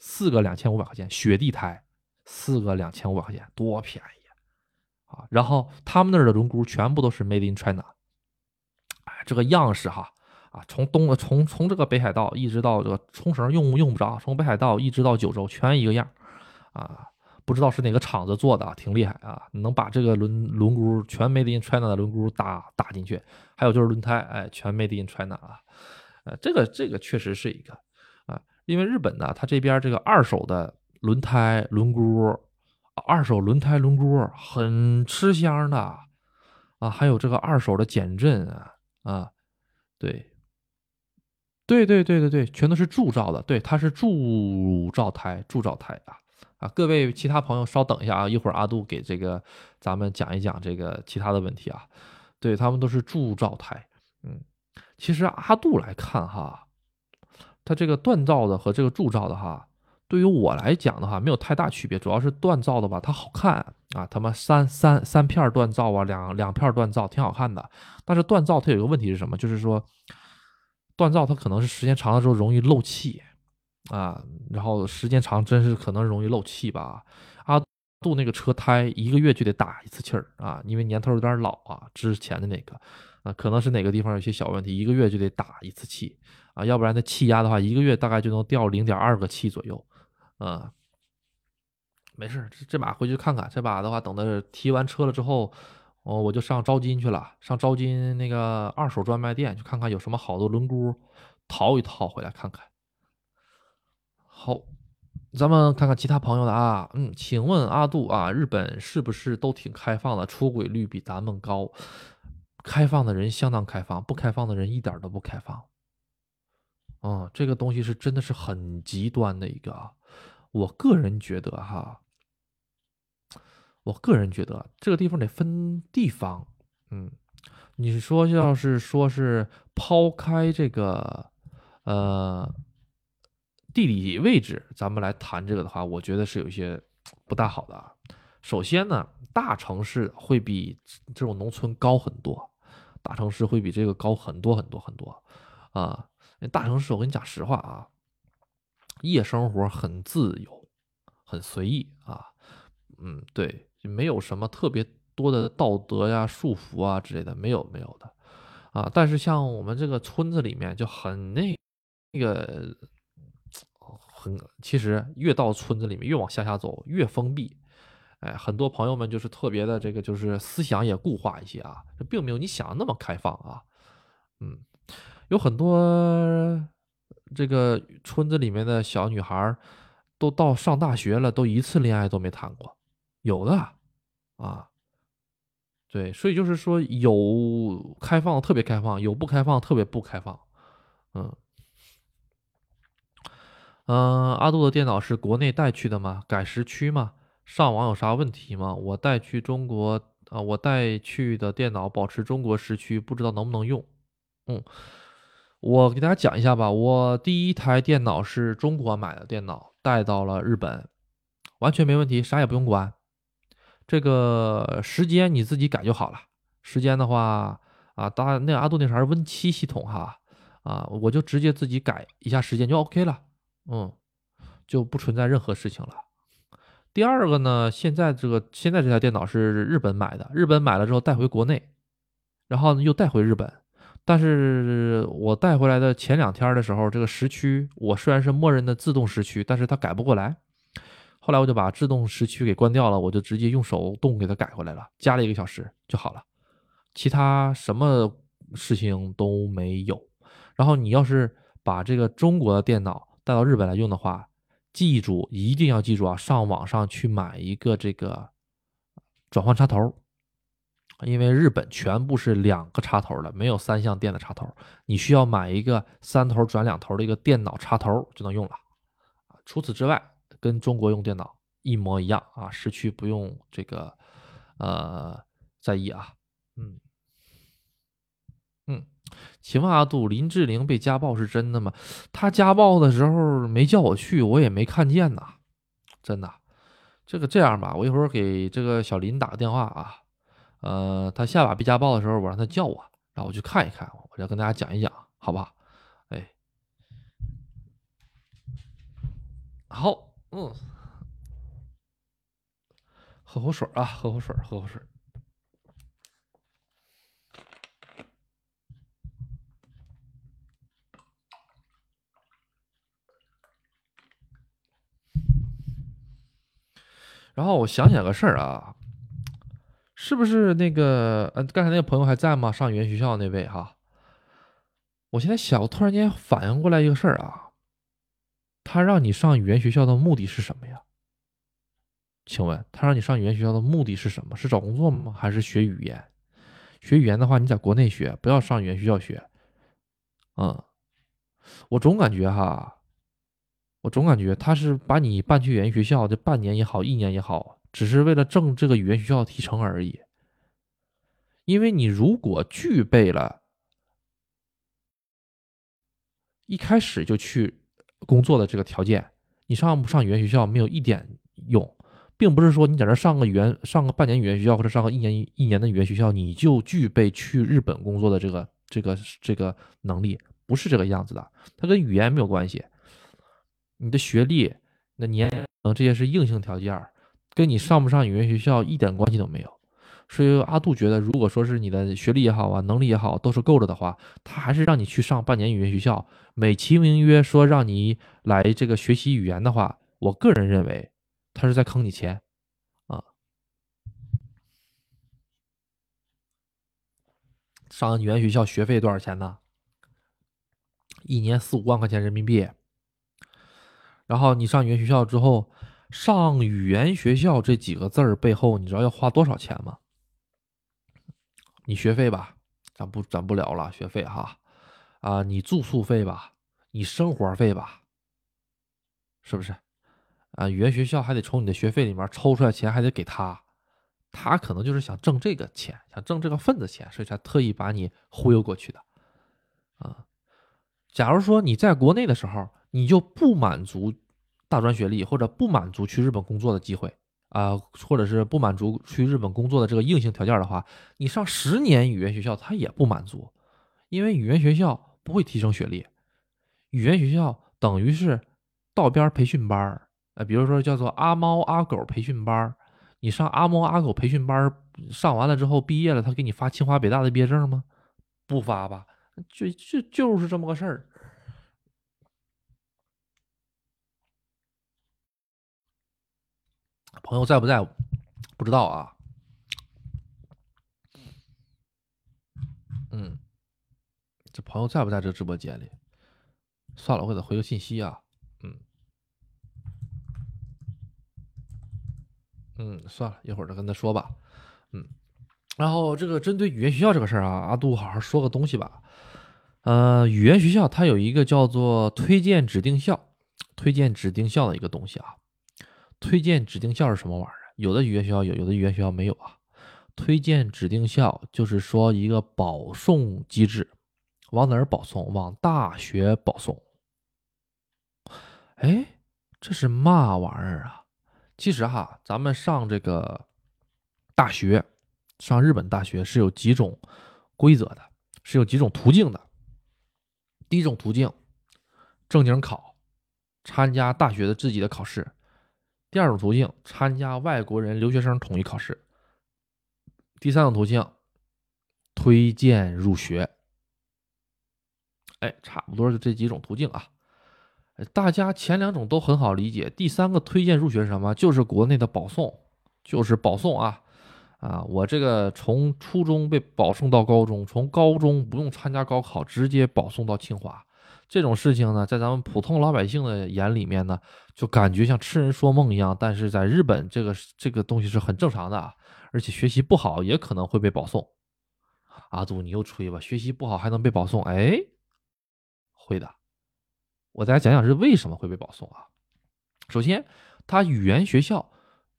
四个两千五百块钱，雪地胎，四个两千五百块钱，多便宜啊！然后他们那儿的轮毂全部都是 Made in China， 哎，这个样式哈啊，从东从从这个北海道一直到这个冲绳用用不着，从北海道一直到九州全一个样啊！不知道是哪个厂子做的，挺厉害啊，能把这个轮轮毂全 Made in China 的轮毂打打进去，还有就是轮胎，哎，全 Made in China 啊，呃，这个这个确实是一个。因为日本呢，它这边这个二手的轮胎轮毂，二手轮胎轮毂很吃香的啊，还有这个二手的减震啊啊，对，对对对对对，全都是铸造的，对，它是铸造胎，铸造胎啊啊！各位其他朋友稍等一下啊，一会儿阿杜给这个咱们讲一讲这个其他的问题啊，对，他们都是铸造胎，嗯，其实阿杜来看哈。它这个锻造的和这个铸造的哈，对于我来讲的话没有太大区别，主要是锻造的吧，它好看啊，他们三三三片锻造啊，两两片锻造挺好看的。但是锻造它有一个问题是什么？就是说，锻造它可能是时间长了之后容易漏气啊，然后时间长真是可能容易漏气吧。阿杜那个车胎一个月就得打一次气儿啊，因为年头有点老啊，之前的那个啊，可能是哪个地方有些小问题，一个月就得打一次气啊，要不然它气压的话，一个月大概就能掉 零点二 个气左右啊。没事，这这把回去看看，这把的话等到提完车了之后，哦，我就上招金去了，上招金那个二手专卖店去看看有什么好的轮毂，淘一淘回来看看。好，咱们看看其他朋友的啊，嗯，请问阿杜啊，日本是不是都挺开放的？出轨率比咱们高，开放的人相当开放，不开放的人一点都不开放。嗯，这个东西是真的是很极端的一个，我个人觉得哈。我个人觉得这个地方得分地方，嗯，你说要是说是抛开这个呃地理位置，咱们来谈这个的话，我觉得是有一些不大好的。首先呢，大城市会比这种农村高很多，大城市会比这个高很多很多很多啊、呃。大城市我跟你讲实话啊，夜生活很自由，很随意啊，嗯，对。没有什么特别多的道德呀、束缚啊之类的，没有没有的啊。但是像我们这个村子里面就很那那个很，其实越到村子里面越往下下走越封闭，哎，很多朋友们就是特别的这个就是思想也固化一些啊，并没有你想那么开放啊。嗯，有很多这个村子里面的小女孩都到上大学了，都一次恋爱都没谈过，有的。啊，对，所以就是说有开放特别开放，有不开放特别不开放。嗯嗯、呃，阿杜的电脑是国内带去的吗？改时区吗？上网有啥问题吗？我带去中国啊、呃，我带去的电脑保持中国时区，不知道能不能用。嗯，我给大家讲一下吧，我第一台电脑是中国买的电脑，带到了日本，完全没问题，啥也不用管。这个时间你自己改就好了。时间的话啊，大那阿杜那啥是 Win 七 系统哈啊，我就直接自己改一下时间就 OK 了，嗯，就不存在任何事情了。第二个呢，现在这个现在这台电脑是日本买的，日本买了之后带回国内，然后又带回日本。但是我带回来的前两天的时候，这个时区我虽然是默认的自动时区，但是它改不过来。后来我就把自动时区给关掉了，我就直接用手动给它改回来了，加了一个小时就好了，其他什么事情都没有。然后你要是把这个中国的电脑带到日本来用的话，记住一定要记住啊，上网上去买一个这个转换插头，因为日本全部是两个插头的，没有三相电的插头，你需要买一个三头转两头的一个电脑插头就能用了。除此之外，跟中国用电脑一模一样啊，时区不用这个呃在意啊，嗯嗯。请问阿杜，林志玲被家暴是真的吗？他家暴的时候没叫我去，我也没看见呐，真的。这个这样吧，我一会儿给这个小林打个电话啊，呃，他下把被家暴的时候，我让他叫我，然后我去看一看，我再跟大家讲一讲，好不好？哎，好。嗯，喝口水啊，喝口水，喝口水。然后我想想个事儿啊，是不是那个呃，刚才那个朋友还在吗？上语言学校那位哈，我现在想，我突然间反应过来一个事儿啊。他让你上语言学校的目的是什么呀？请问他让你上语言学校的目的是什么？是找工作吗？还是学语言？学语言的话，你在国内学，不要上语言学校学。嗯，我总感觉哈，我总感觉他是把你办去语言学校，这半年也好，一年也好，只是为了挣这个语言学校提成而已。因为你如果具备了，一开始就去工作的这个条件，你上不上语言学校没有一点用，并不是说你在这上个语言上个半年语言学校或者上个一年一年的语言学校，你就具备去日本工作的这个这个这个能力，不是这个样子的，它跟语言没有关系。你的学历、那年龄这些是硬性条件，跟你上不上语言学校一点关系都没有。所以阿杜觉得，如果说是你的学历也好啊，能力也好都是够了的话，他还是让你去上半年语言学校，美其名曰说让你来这个学习语言的话，我个人认为他是在坑你钱啊。上语言学校学费多少钱呢？一年四五万块钱人民币。然后你上语言学校之后，上语言学校这几个字儿背后你知道要花多少钱吗？你学费吧，咱不咱不聊了，学费哈啊，你住宿费吧，你生活费吧，是不是啊？语言学校还得从你的学费里面抽出来钱，还得给他，他可能就是想挣这个钱，想挣这个份子钱，所以才特意把你忽悠过去的啊。假如说你在国内的时候，你就不满足大专学历，或者不满足去日本工作的机会啊、呃，或者是不满足去日本工作的这个硬性条件的话，你上十年语言学校他也不满足，因为语言学校不会提升学历，语言学校等于是道边培训班、呃、比如说叫做阿猫阿狗培训班，你上阿猫阿狗培训班上完了之后毕业了，他给你发清华北大的毕业证吗？不发吧，就就就是这么个事儿。朋友在不在不知道啊，嗯，这朋友在不在这个直播间里？算了，我给他回个信息啊，嗯嗯，算了，一会儿再跟他说吧，嗯。然后这个针对语言学校这个事儿啊，阿杜好好说个东西吧。呃，语言学校它有一个叫做推荐指定校，推荐指定校的一个东西啊。推荐指定校是什么玩意儿？有的语言学校有，有的语言学校没有啊。推荐指定校就是说一个保送机制，往哪儿保送？往大学保送。哎，这是嘛玩意儿啊？其实哈，咱们上这个大学，上日本大学是有几种规则的，是有几种途径的。第一种途径，正经考，参加大学的自己的考试。第二种途径，参加外国人留学生统一考试。第三种途径，推荐入学。哎，差不多就这几种途径啊。大家前两种都很好理解，第三个推荐入学是什么？就是国内的保送，就是保送啊啊！我这个从初中被保送到高中，从高中不用参加高考，直接保送到清华。这种事情呢，在咱们普通老百姓的眼里面呢，就感觉像痴人说梦一样，但是在日本这个这个东西是很正常的啊，而且学习不好也可能会被保送。阿杜你又吹吧，学习不好还能被保送？哎，会的。我大家讲讲是为什么会被保送啊。首先，他语言学校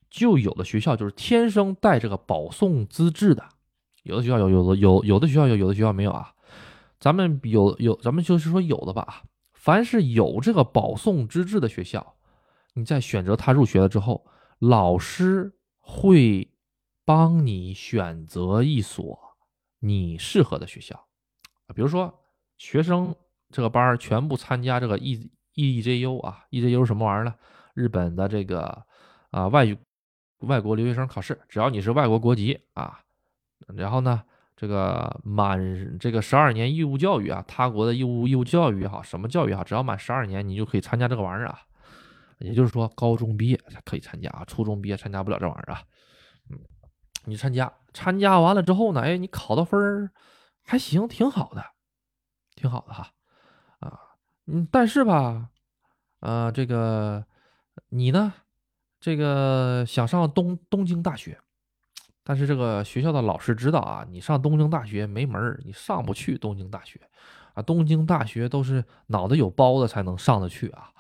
就有的学校就是天生带这个保送资质的，有的学校有，有的有有的学校有，有的学校没有啊。咱们有有，咱们就是说有的吧。凡是有这个保送资质的学校，你在选择他入学了之后，老师会帮你选择一所你适合的学校。比如说，学生这个班全部参加这个 E E J U 啊 ，E J U 什么玩意儿呢？日本的这个啊、呃、外外国留学生考试，只要你是外国国籍啊，然后呢？这个满这个十二年义务教育啊，他国的义务义务教育也好，什么教育也好，只要满十二年，你就可以参加这个玩意儿啊。也就是说，高中毕业才可以参加啊，初中毕业参加不了这玩意儿啊。嗯，你参加，参加完了之后呢，哎，你考的分儿还行，挺好的，挺好的哈。啊，嗯，但是吧，呃，这个你呢，这个想上东东京大学。但是这个学校的老师知道啊，你上东京大学没门儿，你上不去东京大学啊！东京大学都是脑袋有包的才能上得去啊！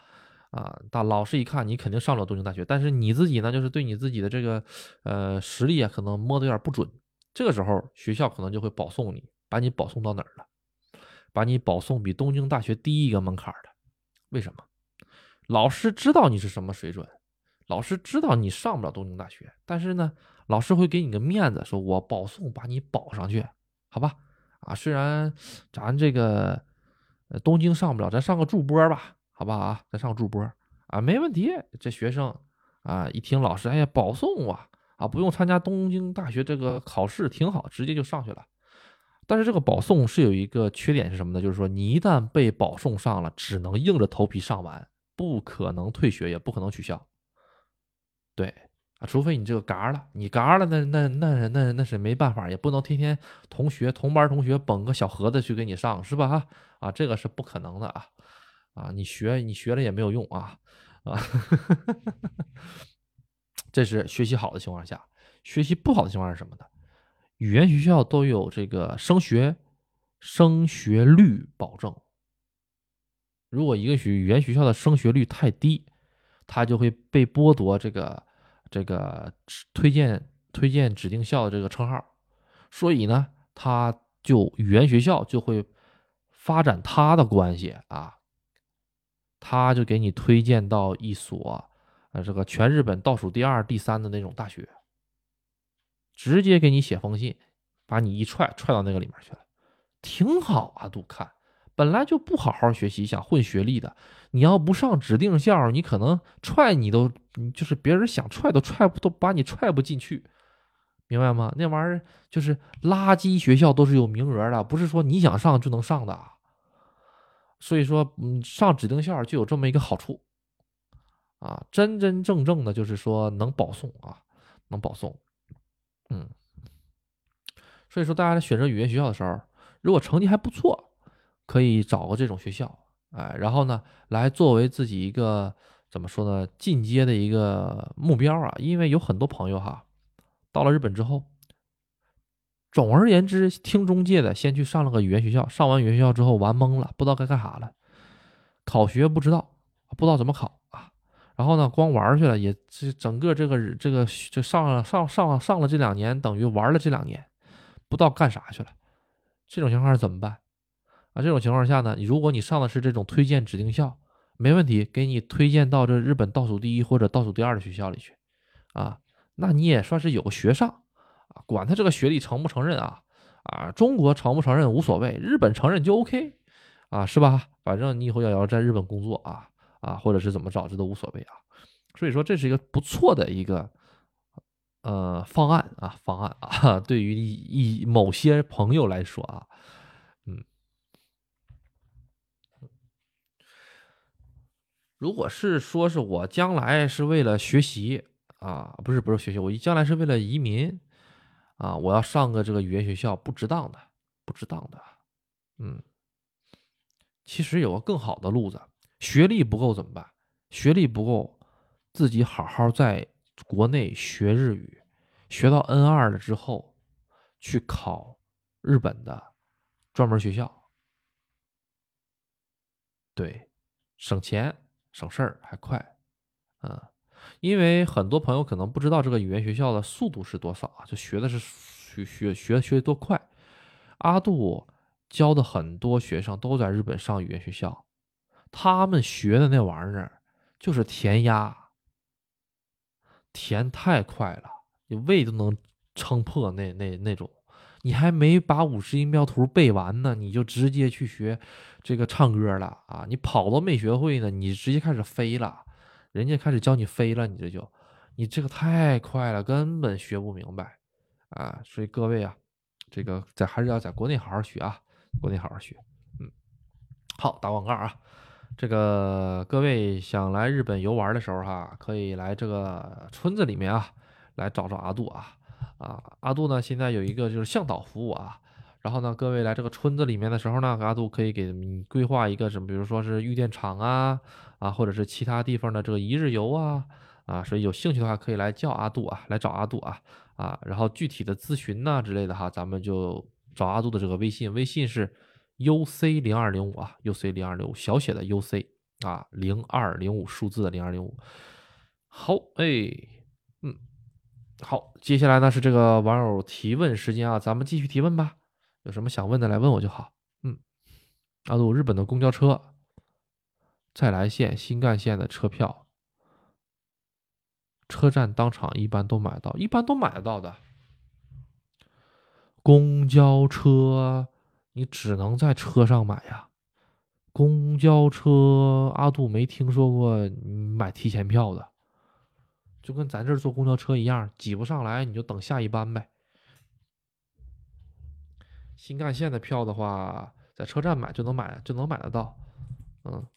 啊，但老师一看你肯定上不了东京大学，但是你自己呢，就是对你自己的这个呃实力啊，可能摸得有点不准。这个时候学校可能就会保送你，把你保送到哪儿了？把你保送比东京大学低一个门槛的。为什么？老师知道你是什么水准，老师知道你上不了东京大学，但是呢。老师会给你个面子，说我保送把你保上去，好吧？啊，虽然咱这个东京上不了，咱上个驻播吧，好吧？啊，咱上个驻播啊，没问题。这学生啊，一听老师哎呀保送我、啊，啊，不用参加东京大学这个考试，挺好，直接就上去了。但是这个保送是有一个缺点是什么呢？就是说你一旦被保送上了，只能硬着头皮上完，不可能退学，也不可能取消。对啊，除非你这个嘎了，你嘎了那那那那那是没办法，也不能天天同学同班同学捧个小盒子去给你上，是吧？啊啊，这个是不可能的啊啊，你学你学了也没有用啊啊，这是学习好的情况下，学习不好的情况是什么呢？语言学校都有这个升学升学率保证，如果一个语言学校的升学率太低，它就会被剥夺这个这个推荐推荐指定校的这个称号，所以呢，它就语言学校就会发展它的关系啊，它就给你推荐到一所呃这个全日本倒数第二、第三的那种大学。直接给你写封信，把你一踹踹到那个里面去了，挺好啊！杜看，本来就不好好学习，想混学历的，你要不上指定校，你可能踹你都，就是别人想踹都踹不，都把你踹不进去，明白吗？那玩意儿就是垃圾学校都是有名额的，不是说你想上就能上的。所以说，嗯，上指定校就有这么一个好处，啊，真真正正的就是说能保送啊，能保送。嗯，所以说大家选择语言学校的时候，如果成绩还不错，可以找个这种学校，哎，然后呢，来作为自己一个怎么说呢，进阶的一个目标啊。因为有很多朋友哈，到了日本之后，总而言之，听中介的先去上了个语言学校，上完语言学校之后玩懵了，不知道该干啥了，考学不知道，不知道怎么考啊。然后呢，光玩去了，也这整个这个这个这上上上上了这两年，等于玩了这两年，不知道干啥去了。这种情况是怎么办啊？这种情况下呢，如果你上的是这种推荐指定校，没问题，给你推荐到这日本倒数第一或者倒数第二的学校里去啊，那你也算是有个学上啊。管他这个学历承不承认啊啊，中国承不承认无所谓，日本承认就 OK 啊，是吧？反正你以后也要在日本工作啊。啊，或者是怎么着，这都无所谓啊。所以说，这是一个不错的一个呃方案啊，方案啊，对于一某些朋友来说啊，嗯，如果是说是我将来是为了学习啊，不是不是学习，我将来是为了移民啊，我要上个这个语言学校，不值当的，不值当的，嗯，其实有个更好的路子。学历不够怎么办？学历不够，自己好好在国内学日语，学到 N 二 了之后，去考日本的专门学校。对，省钱省事儿还快，嗯，因为很多朋友可能不知道这个语言学校的速度是多少啊，就学的是学学学学多快。阿杜教的很多学生都在日本上语言学校。他们学的那玩意儿就是填鸭，填太快了，你胃都能撑破那那那种。你还没把五十音标图背完呢，你就直接去学这个唱歌了啊！你跑都没学会呢，你直接开始飞了，人家开始教你飞了，你这就你这个太快了，根本学不明白啊！所以各位啊，这个在还是要在国内好好学啊，国内好好学。嗯，好，打广告啊。这个各位想来日本游玩的时候哈，可以来这个村子里面啊，来找找阿杜啊啊，阿杜呢现在有一个就是向导服务啊，然后呢，各位来这个村子里面的时候呢，阿杜可以给你规划一个什么，比如说是御电场啊啊，或者是其他地方的这个一日游啊啊，所以有兴趣的话可以来叫阿杜啊，来找阿杜啊啊，然后具体的咨询呐、啊、之类的哈，咱们就找阿杜的这个微信，微信是。U C 零二零五 啊 U C 零二零五 小写的 U C 啊 零二零五 数字的零二零五。好，哎，嗯，好，接下来呢是这个网友提问时间啊，咱们继续提问吧，有什么想问的来问我就好。嗯，阿杜，日本的公交车再来线新干线的车票车站当场一般都买到，一般都买得到的。公交车你只能在车上买呀，公交车阿杜没听说过买提前票的，就跟咱这坐公交车一样，挤不上来你就等下一班呗。新干线的票的话，在车站买就能买就能买得到，嗯，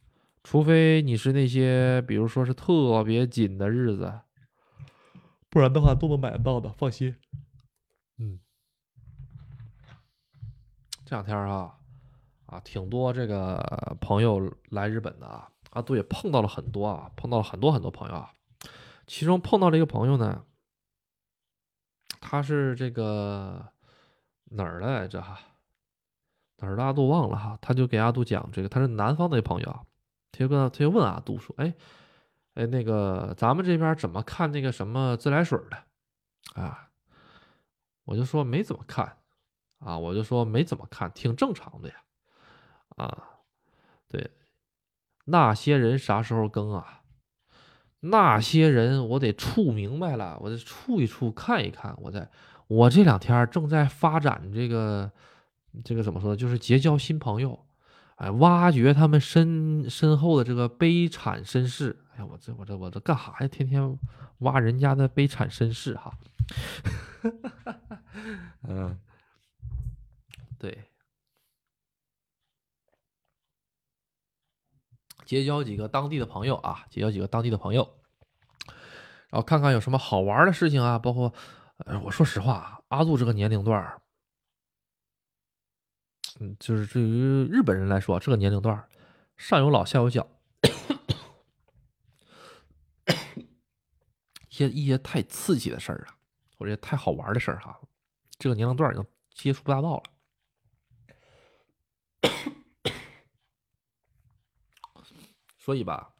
除非你是那些比如说是特别紧的日子，不然的话都能买得到的，放心。嗯，这两天啊啊挺多这个朋友来日本的啊啊对，碰到了很多啊，碰到了很多很多朋友啊，其中碰到了一个朋友呢，他是这个。哪儿来着哈？哪儿的阿杜忘了哈？他就给阿杜讲这个，他是南方的朋友啊，他就跟他就问阿杜说：“哎，哎，那个咱们这边怎么看那个什么自来水的啊？”我就说没怎么看啊，我就说没怎么看，挺正常的呀。啊，对，那些人啥时候更啊？那些人我得处明白了，我得处一处看一看，我再。我这两天正在发展这个，这个怎么说呢？就是结交新朋友，哎，挖掘他们身身后的这个悲惨身世。哎呀，我这我这我这干啥呀？天天挖人家的悲惨身世哈。嗯，对，结交几个当地的朋友啊，结交几个当地的朋友，然后看看有什么好玩的事情啊，包括。哎，我说实话，阿杜这个年龄段，嗯，就是对于日本人来说，这个年龄段上有老下有小，一些一些太刺激的事儿啊，或者太好玩的事儿、啊、哈，这个年龄段已经接触不大到了。所以吧，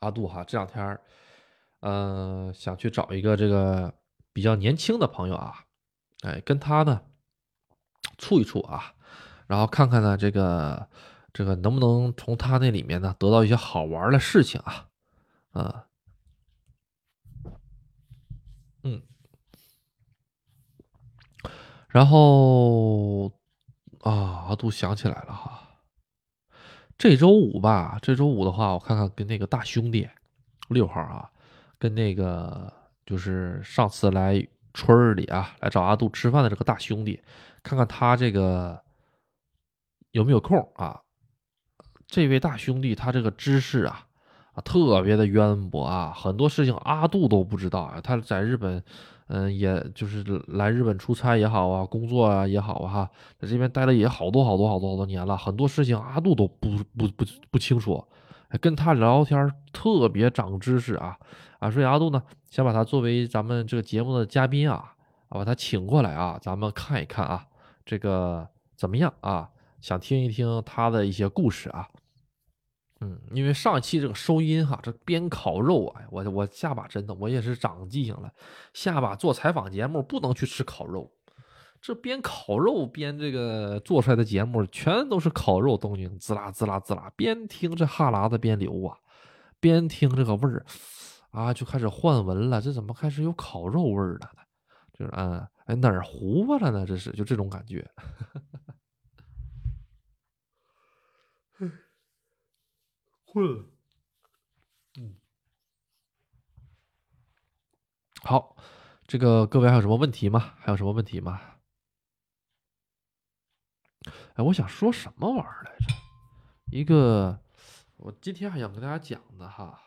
阿杜哈这两天。呃，想去找一个这个比较年轻的朋友啊，哎，跟他呢处一处啊，然后看看呢这个这个能不能从他那里面呢得到一些好玩的事情啊，啊、呃，嗯，然后啊，阿杜想起来了哈，这周五吧，这周五的话，我看看跟那个大兄弟六号啊。跟那个就是上次来村里啊，来找阿杜吃饭的这个大兄弟，看看他这个有没有空啊？这位大兄弟他这个知识啊啊特别的渊博啊，很多事情阿杜都不知道啊。他在日本，嗯，也就是来日本出差也好啊，工作啊也好啊，在这边待了也好多好多好多好多年了，很多事情阿杜都不不不不清楚。跟他聊天特别长知识啊啊！所以阿杜呢，想把他作为咱们这个节目的嘉宾啊，啊把他请过来啊，咱们看一看啊，这个怎么样啊？想听一听他的一些故事啊。嗯，因为上一期这个收音哈、啊，这边烤肉啊，我我下把真的我也是长记性了，下把做采访节目不能去吃烤肉，这边烤肉边这个做出来的节目全都是烤肉东西，滋啦滋啦滋啦，边听这哈喇子边流啊，边听这个味儿啊，就开始换闻了，这怎么开始有烤肉味儿了呢？就是啊，哎哪儿糊巴了呢？这是就这种感觉。混了，嗯，好，这个各位还有什么问题吗？还有什么问题吗？哎，我想说什么玩意儿来着？一个，我今天还想跟大家讲的哈。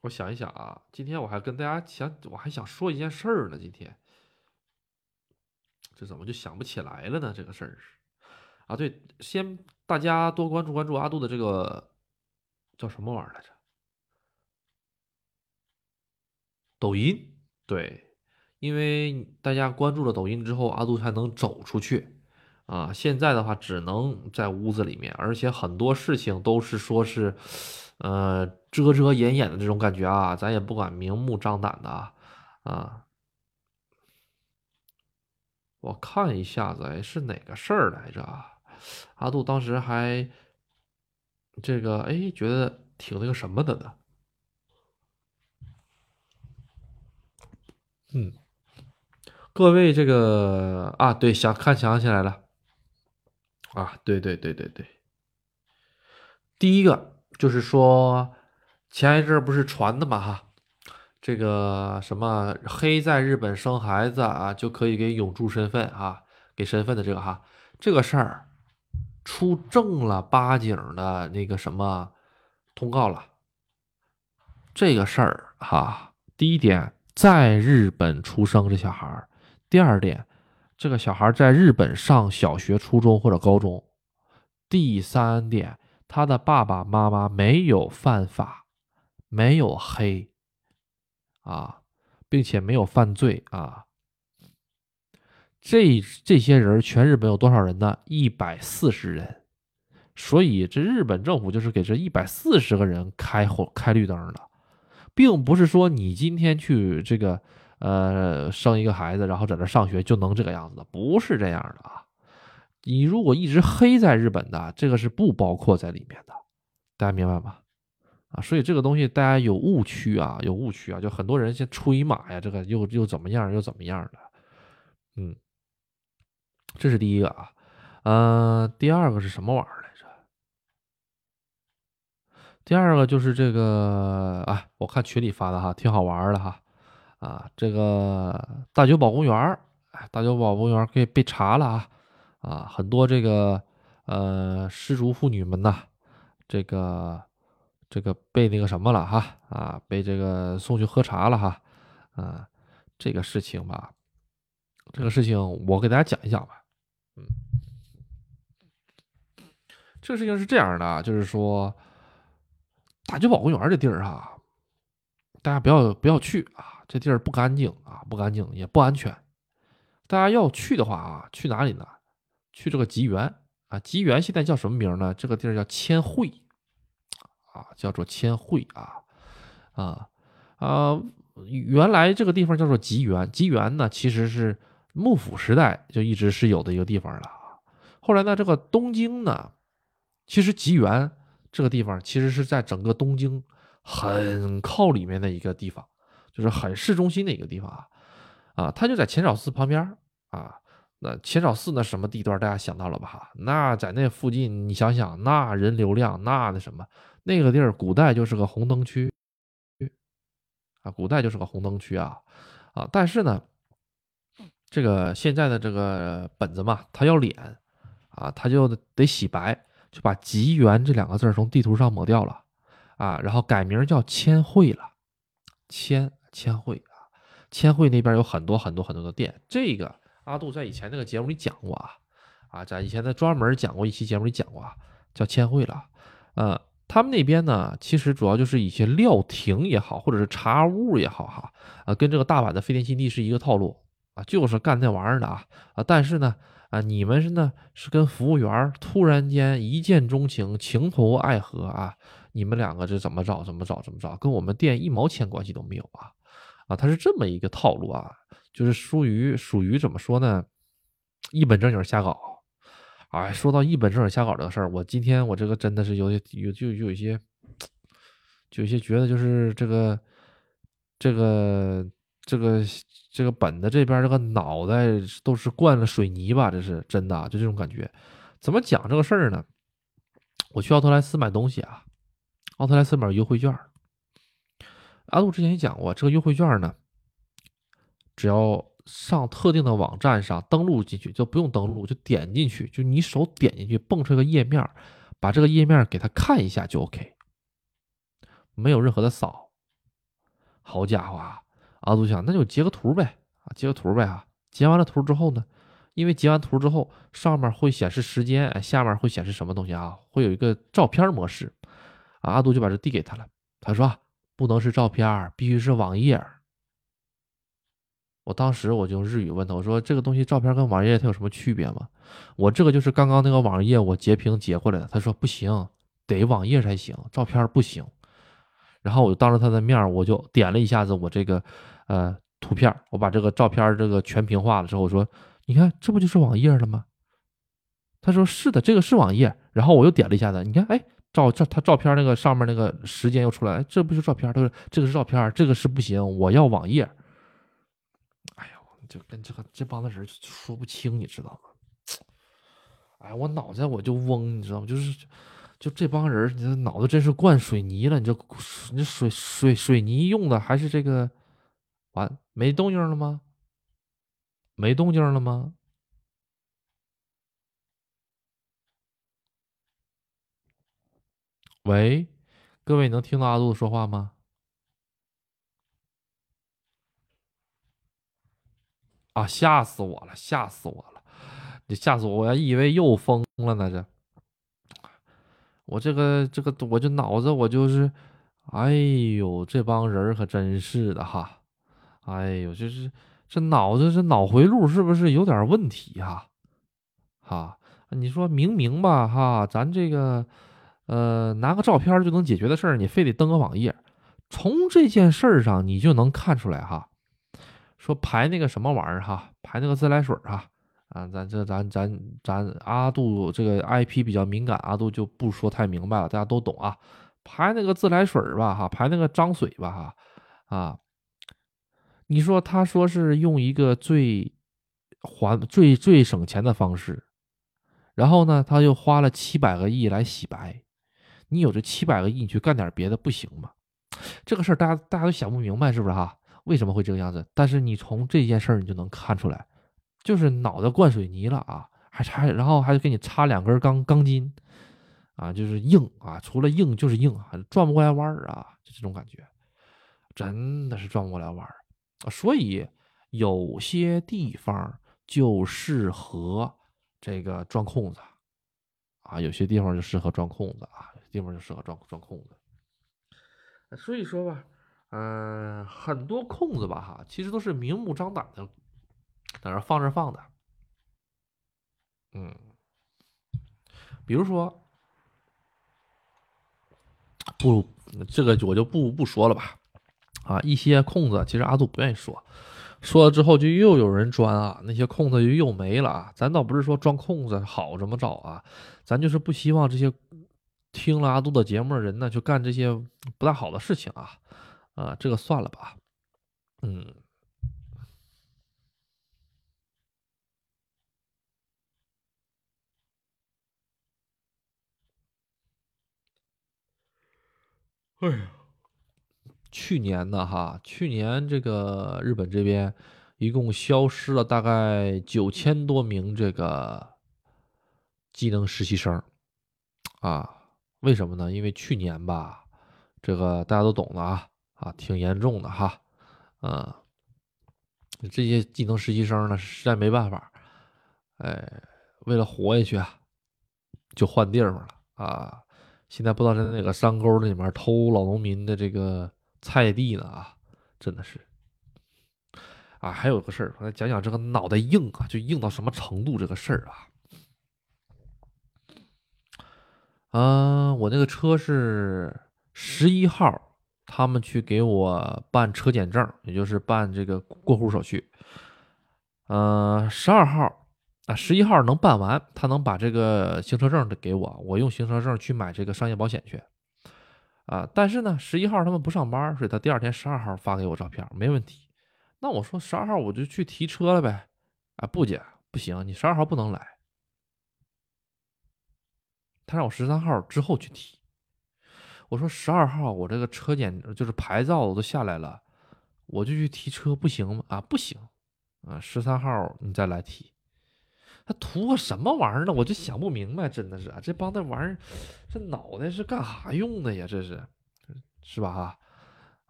我想一想啊，今天我还跟大家想，我还想说一件事儿呢。今天这怎么就想不起来了呢？这个事儿啊，对，先大家多关注关注阿杜的这个叫什么玩意儿来着？抖音，对。因为大家关注了抖音之后，阿杜才能走出去啊！现在的话，只能在屋子里面，而且很多事情都是说是，呃，遮遮掩掩的这种感觉啊，咱也不敢明目张胆的啊啊！我看一下子，哎，是哪个事儿来着啊？阿杜当时还这个，哎，觉得挺那个什么的呢，嗯。各位，这个啊，对，想看想起来了啊，对对对对对，第一个就是说前一阵不是传的嘛哈，这个什么黑在日本生孩子啊就可以给永住身份啊，给身份的这个哈，这个事儿出正了八经的那个什么通告了。这个事儿哈，第一点在日本出生这小孩，第二点这个小孩在日本上小学初中或者高中，第三点他的爸爸妈妈没有犯法，没有黑啊，并且没有犯罪啊。这这些人全日本有多少人呢？一百四十人。所以这日本政府就是给这一百四十个人开红开绿灯了，并不是说你今天去这个呃生一个孩子然后在这上学就能这个样子的，不是这样的啊。你如果一直黑在日本的，这个是不包括在里面的，大家明白吗？啊，所以这个东西大家有误区啊，有误区啊，就很多人先吹马呀，这个又又怎么样又怎么样的，嗯，这是第一个啊，呃，第二个是什么玩意儿来着？第二个就是这个，哎，我看群里发的哈，挺好玩的哈，啊，这个大久保公园，大久保公园可以被查了啊。啊，很多这个呃失足妇女们呐，这个这个被那个什么了哈啊，被这个送去喝茶了哈啊，这个事情吧，这个事情我给大家讲一讲吧，嗯，这个事情是这样的，就是说大久保公园这地儿哈、啊，大家不要不要去啊，这地儿不干净啊，不干净也不安全，大家要去的话啊，去哪里呢？去这个吉原啊，吉原现在叫什么名呢？这个地儿叫千惠啊，叫做千惠啊啊啊！原来这个地方叫做吉原，吉原呢其实是幕府时代就一直是有的一个地方了。后来呢，这个东京呢，其实吉原这个地方其实是在整个东京很靠里面的一个地方，就是很市中心的一个地方啊啊，它就在浅草寺旁边啊。那浅草寺那什么地段大家想到了吧，那在那附近你想想，那人流量那那什么，那个地儿古代就是个红灯区啊，古代就是个红灯区啊啊！但是呢这个现在的这个本子嘛，他要脸啊，他就得洗白，就把吉原这两个字从地图上抹掉了啊，然后改名叫千惠了，千千惠啊，千惠那边有很多很多很多的店，这个阿杜在以前那个节目里讲过啊，啊，在以前的专门讲过一期节目里讲过啊，叫千惠了，呃，他们那边呢，其实主要就是一些料亭也好，或者是茶屋也好哈，啊，跟这个大阪的飞天新地是一个套路啊，就是干那玩意儿的啊，啊，但是呢，啊，你们是呢是跟服务员突然间一见钟情，情投爱合啊，你们两个这怎么找怎么找怎么找，跟我们店一毛钱关系都没有啊，啊，它是这么一个套路啊。就是属于属于怎么说呢，一本正经瞎搞。哎，说到一本正经瞎搞这个事儿，我今天我这个真的是有些有就有一些就有些觉得就是这个这个这个这个本的这边这个脑袋都是灌了水泥吧，这是真的、啊、就这种感觉。怎么讲这个事儿呢？我去奥特莱斯买东西啊，奥特莱斯买优惠券。阿杜之前也讲过，这个优惠券呢。只要上特定的网站上登录进去，就不用登录，就点进去，就你手点进去蹦出一个页面，把这个页面给他看一下就 OK， 没有任何的扫。好家伙啊！阿杜想那就截个图呗，截个图呗啊！截完了图之后呢，因为截完图之后上面会显示时间，下面会显示什么东西啊？会有一个照片模式啊！阿杜就把这递给他了，他说、啊、不能是照片，必须是网页。我当时我就日语问他，我说这个东西照片跟网页它有什么区别吗？我这个就是刚刚那个网页我截屏截过来的。他说不行，得网页才行，照片不行。然后我就当着他的面我就点了一下子我这个呃图片，我把这个照片这个全屏化了之后，我说你看这不就是网页了吗？他说是的，这个是网页。然后我又点了一下子，你看哎照照他照片那个上面那个时间又出来，这不是照片。他说这个是照片，这个是不行，我要网页。就跟这个这帮子人说不清，你知道吗？哎，我脑袋我就嗡，你知道吗？就是就这帮人，你这脑子真是灌水泥了，你这你水水水泥用的还是这个，完没动静了吗？没动静了吗？喂，各位能听到阿杜说话吗？啊，吓死我了，吓死我了！你吓死我，我还以为又疯了呢。这，我这个这个，我就脑子我就是，哎呦，这帮人可真是的哈！哎呦，就是这脑子这脑回路是不是有点问题哈？哈，你说明明吧哈，咱这个呃拿个照片就能解决的事儿，你非得登个网页。从这件事儿上，你就能看出来哈。说排那个什么玩意儿哈，排那个自来水哈，啊，咱这咱咱咱阿杜这个 I P 比较敏感，阿杜就不说太明白了，大家都懂啊。排那个自来水吧哈，排那个脏水吧哈，啊，你说他说是用一个最环最最省钱的方式，然后呢，他又花了七百个亿来洗白，你有这七百个亿，你去干点别的不行吗？这个事儿大家大家都想不明白是不是哈？为什么会这个样子？但是你从这件事儿你就能看出来，就是脑袋灌水泥了啊，还插，然后还给你插两根钢钢筋，啊，就是硬啊，除了硬就是硬啊，转不过来弯儿啊，就这种感觉，真的是转不过来弯儿。所以有些地方就适合这个钻空子啊，有些地方就适合钻空子啊，有些地方就适合钻钻空子。所以说吧。嗯、呃，很多空子吧哈，其实都是明目张胆的，在那放着放的。嗯，比如说，不，这个我就不不说了吧。啊，一些空子其实阿杜不愿意说，说了之后就又有人钻啊，那些空子就又没了啊。咱倒不是说钻空子好怎么找啊，咱就是不希望这些听了阿杜的节目的人呢，去干这些不大好的事情啊。啊，这个算了吧，嗯，哎呀，去年呢哈，去年这个日本这边一共消失了大概九千多名这个技能实习生啊，为什么呢？因为去年吧，这个大家都懂的啊。啊，挺严重的哈，嗯，这些技能实习生呢，实在没办法，哎，为了活下去啊，就换地方了啊。现在不知道在那个山沟里面偷老农民的这个菜地呢啊，真的是。啊，还有个事儿，我来讲讲这个脑袋硬啊，就硬到什么程度这个事儿啊。啊，我那个车是十一号。他们去给我办车检证，也就是办这个过户手续。呃，十二号啊，十一号能办完，他能把这个行车证给我，我用行车证去买这个商业保险去。啊、呃，但是呢，十一号他们不上班，所以他第二天十二号发给我照片，没问题。那我说十二号我就去提车了呗？啊，不姐，不行，你十二号不能来。他让我十三号之后去提。我说十二号，我这个车检就是牌照我都下来了，我就去提车不行吗？啊，不行，啊，十三号你再来提，他图个什么玩意儿呢？我就想不明白，真的是啊，这帮那玩意儿，这脑袋是干啥用的呀？这是，是吧？哈，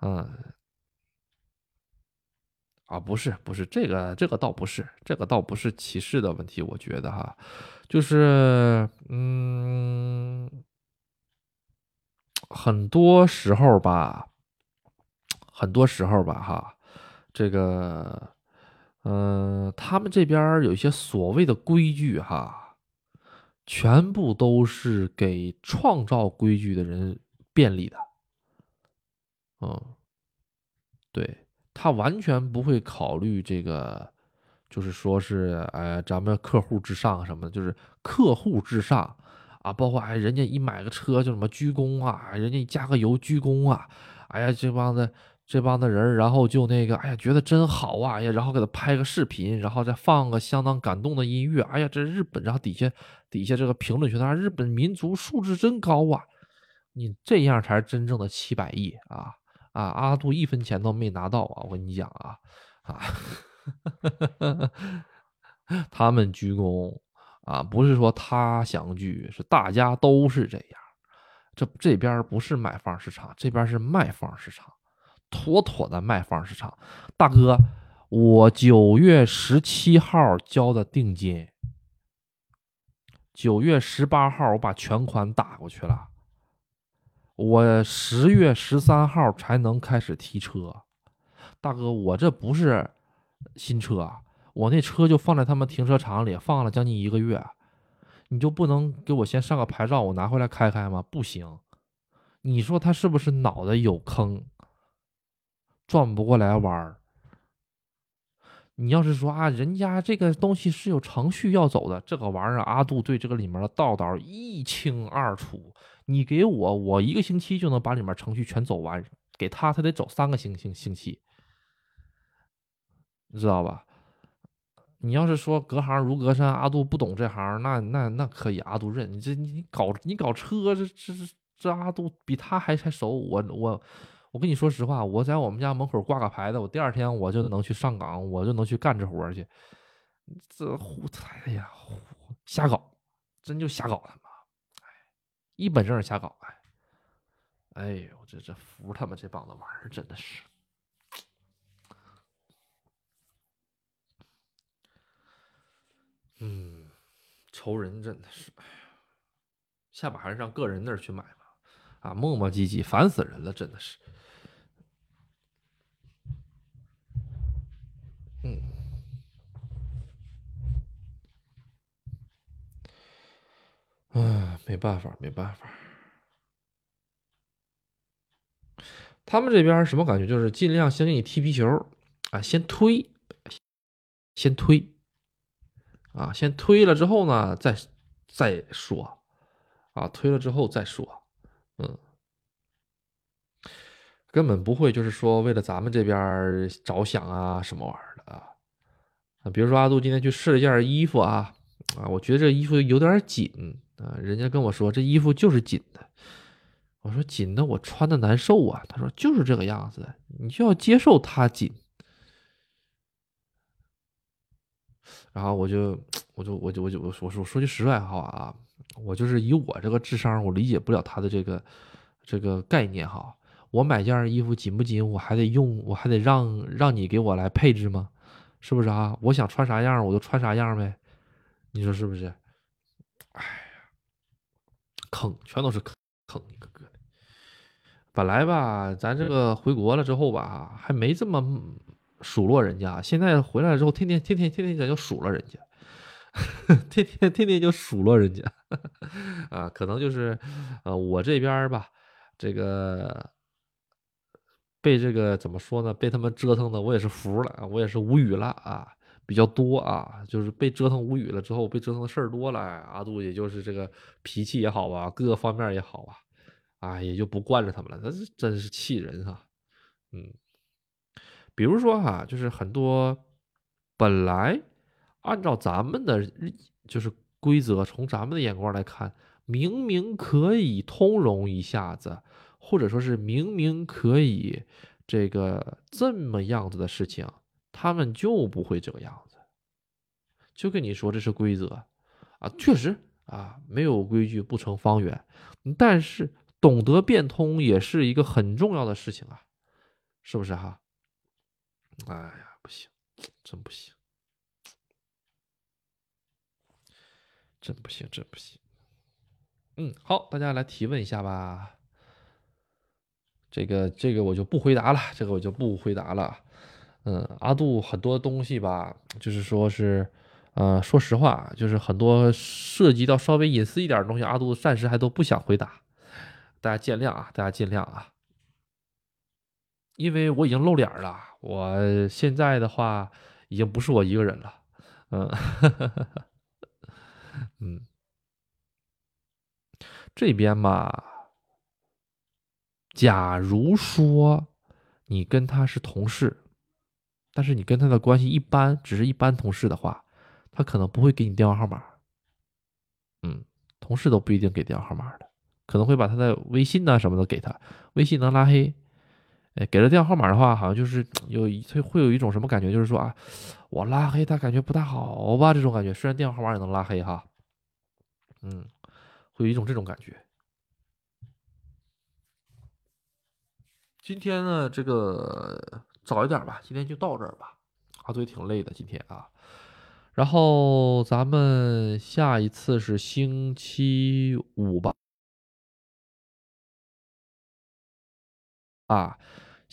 嗯，啊，不是，不是这个，这个倒不是，这个倒不是歧视的问题，我觉得哈，就是，嗯。很多时候吧，很多时候吧，哈，这个，嗯、呃，他们这边有一些所谓的规矩，哈，全部都是给创造规矩的人便利的，嗯，对，他完全不会考虑这个，就是说是，哎，咱们客户至上什么的，就是客户至上。啊，包括哎，人家一买个车就什么鞠躬啊，人家一加个油鞠躬啊，哎呀，这帮子这帮的人，然后就那个，哎呀，觉得真好啊，哎呀，然后给他拍个视频，然后再放个相当感动的音乐，哎呀，这日本，然后底下底下这个评论区啊，日本民族素质真高啊，你这样才是真正的七百亿啊啊！阿杜一分钱都没拿到啊，我跟你讲啊啊呵呵，他们鞠躬啊，不是说他想鞠，是大家都是这样，这这边不是买方市场，这边是卖方市场。妥妥的卖方市场，大哥，我九月十七号交的定金，九月十八号我把全款打过去了，我十月十三号才能开始提车。大哥，我这不是新车，我那车就放在他们停车场里放了将近一个月，你就不能给我先上个牌照，我拿回来开开吗？不行，你说他是不是脑袋有坑？转不过来弯儿，你要是说啊，人家这个东西是有程序要走的，这个玩意儿阿杜对这个里面的道道一清二楚。你给我，我一个星期就能把里面程序全走完，给他他得走三个星星星期，你知道吧？你要是说隔行如隔山，阿杜不懂这行，那那那可以，阿杜认。你这你搞你搞车，这这这阿杜比他还还熟，我我。我跟你说实话，我在我们家门口挂个牌子，我第二天我就能去上岗，我就能去干这活去。这胡，哎呀，瞎搞，真就瞎搞他妈！哎，一本正经瞎搞，哎，哎呦，这这服他们这帮子玩意儿，真的是。嗯，仇人真的是，哎呀，下把还是上个人那儿去买吧，啊，磨磨唧唧，烦死人了，真的是。嗯，啊，没办法，没办法。他们这边什么感觉？就是尽量先给你踢皮球啊，先推，先推，啊，先推了之后呢，再再说，啊，推了之后再说，嗯。根本不会，就是说为了咱们这边着想啊，什么玩意儿的啊？比如说阿杜今天去试了一件衣服啊，啊，我觉得这衣服有点紧啊，人家跟我说这衣服就是紧的，我说紧的我穿的难受啊，他说就是这个样子，你就要接受它紧。然后我就我就我就我就我说我说句实在话啊，我就是以我这个智商，我理解不了他的这个这个概念哈。我买件衣服紧不紧，我还得用，我还得让让你给我来配置吗？是不是啊？我想穿啥样我就穿啥样呗，你说是不是？哎呀，坑，全都是坑，坑一个个的。本来吧，咱这个回国了之后吧，还没这么数落人家，现在回来之后，天天天天天天就数落人家，天天天天就数落人家，啊，可能就是呃我这边吧，这个。被这个怎么说呢？被他们折腾的，我也是服了，我也是无语了啊，比较多啊，就是被折腾无语了之后，被折腾的事儿多了，阿杜也就是这个脾气也好啊，各个方面也好啊，啊，也就不惯着他们了，那真是气人啊，嗯，比如说哈、啊，就是很多本来按照咱们的就是规则，从咱们的眼光来看，明明可以通融一下子。或者说是明明可以这个这么样子的事情，他们就不会这个样子，就跟你说这是规则啊，确实啊，没有规矩不成方圆，但是懂得变通也是一个很重要的事情啊，是不是哈？哎呀，不行，真不行，真不行，真不行。嗯，好，大家来提问一下吧。这个这个我就不回答了，这个我就不回答了。嗯，阿杜很多东西吧，就是说是，呃，说实话，就是很多涉及到稍微隐私一点的东西，阿杜暂时还都不想回答，大家见谅啊，大家见谅啊。因为我已经露脸了，我现在的话已经不是我一个人了。嗯，嗯，这边嘛。假如说你跟他是同事，但是你跟他的关系一般，只是一般同事的话，他可能不会给你电话号码。嗯，同事都不一定给电话号码的，可能会把他的微信呢、啊、什么的给他，微信能拉黑。哎，给了电话号码的话，好像就是有会有一种什么感觉，就是说啊，我拉黑他感觉不太好吧，这种感觉。虽然电话号码也能拉黑哈，嗯，会有一种这种感觉。今天呢，这个早一点吧，今天就到这儿吧。阿嘴挺累的今天啊。然后咱们下一次是星期五吧，啊，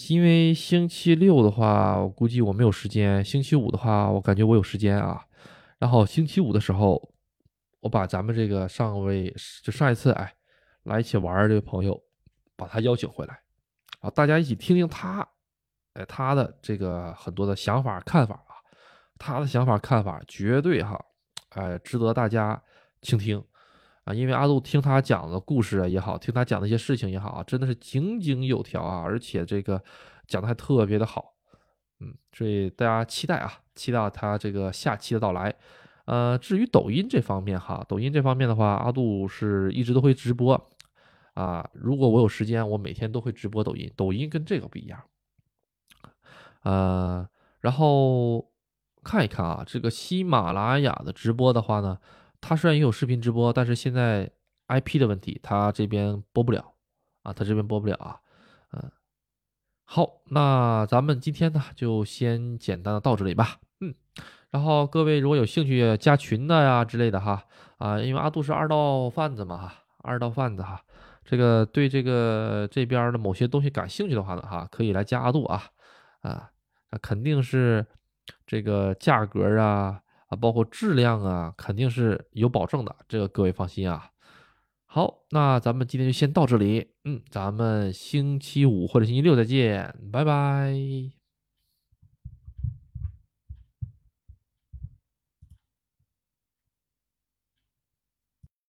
因为星期六的话，我估计我没有时间；星期五的话，我感觉我有时间啊。然后星期五的时候，我把咱们这个上位就上一次哎来一起玩这个朋友，把他邀请回来，啊，大家一起听听他，哎他的这个很多的想法看法。他的想法看法绝对哈，哎，值得大家倾听啊！因为阿杜听他讲的故事也好，听他讲的一些事情也好啊，真的是井井有条啊，而且这个讲的还特别的好，嗯，所以大家期待啊，期待他这个下期的到来。呃，至于抖音这方面哈，抖音这方面的话，阿杜是一直都会直播啊，如果我有时间，我每天都会直播抖音。抖音跟这个不一样，呃，然后。看一看啊，这个喜马拉雅的直播的话呢，它虽然也有视频直播，但是现在 I P 的问题，它这边播不了啊，它这边播不了啊。嗯，好，那咱们今天呢就先简单的到这里吧。嗯，然后各位如果有兴趣加群的呀之类的哈啊，因为阿杜是二道贩子嘛哈，二道贩子哈，这个对这个这边的某些东西感兴趣的话呢哈，可以来加阿杜啊啊，那肯定是。这个价格啊啊，包括质量啊，肯定是有保证的，这个各位放心啊。好，那咱们今天就先到这里，嗯，咱们星期五或者星期六再见，拜拜。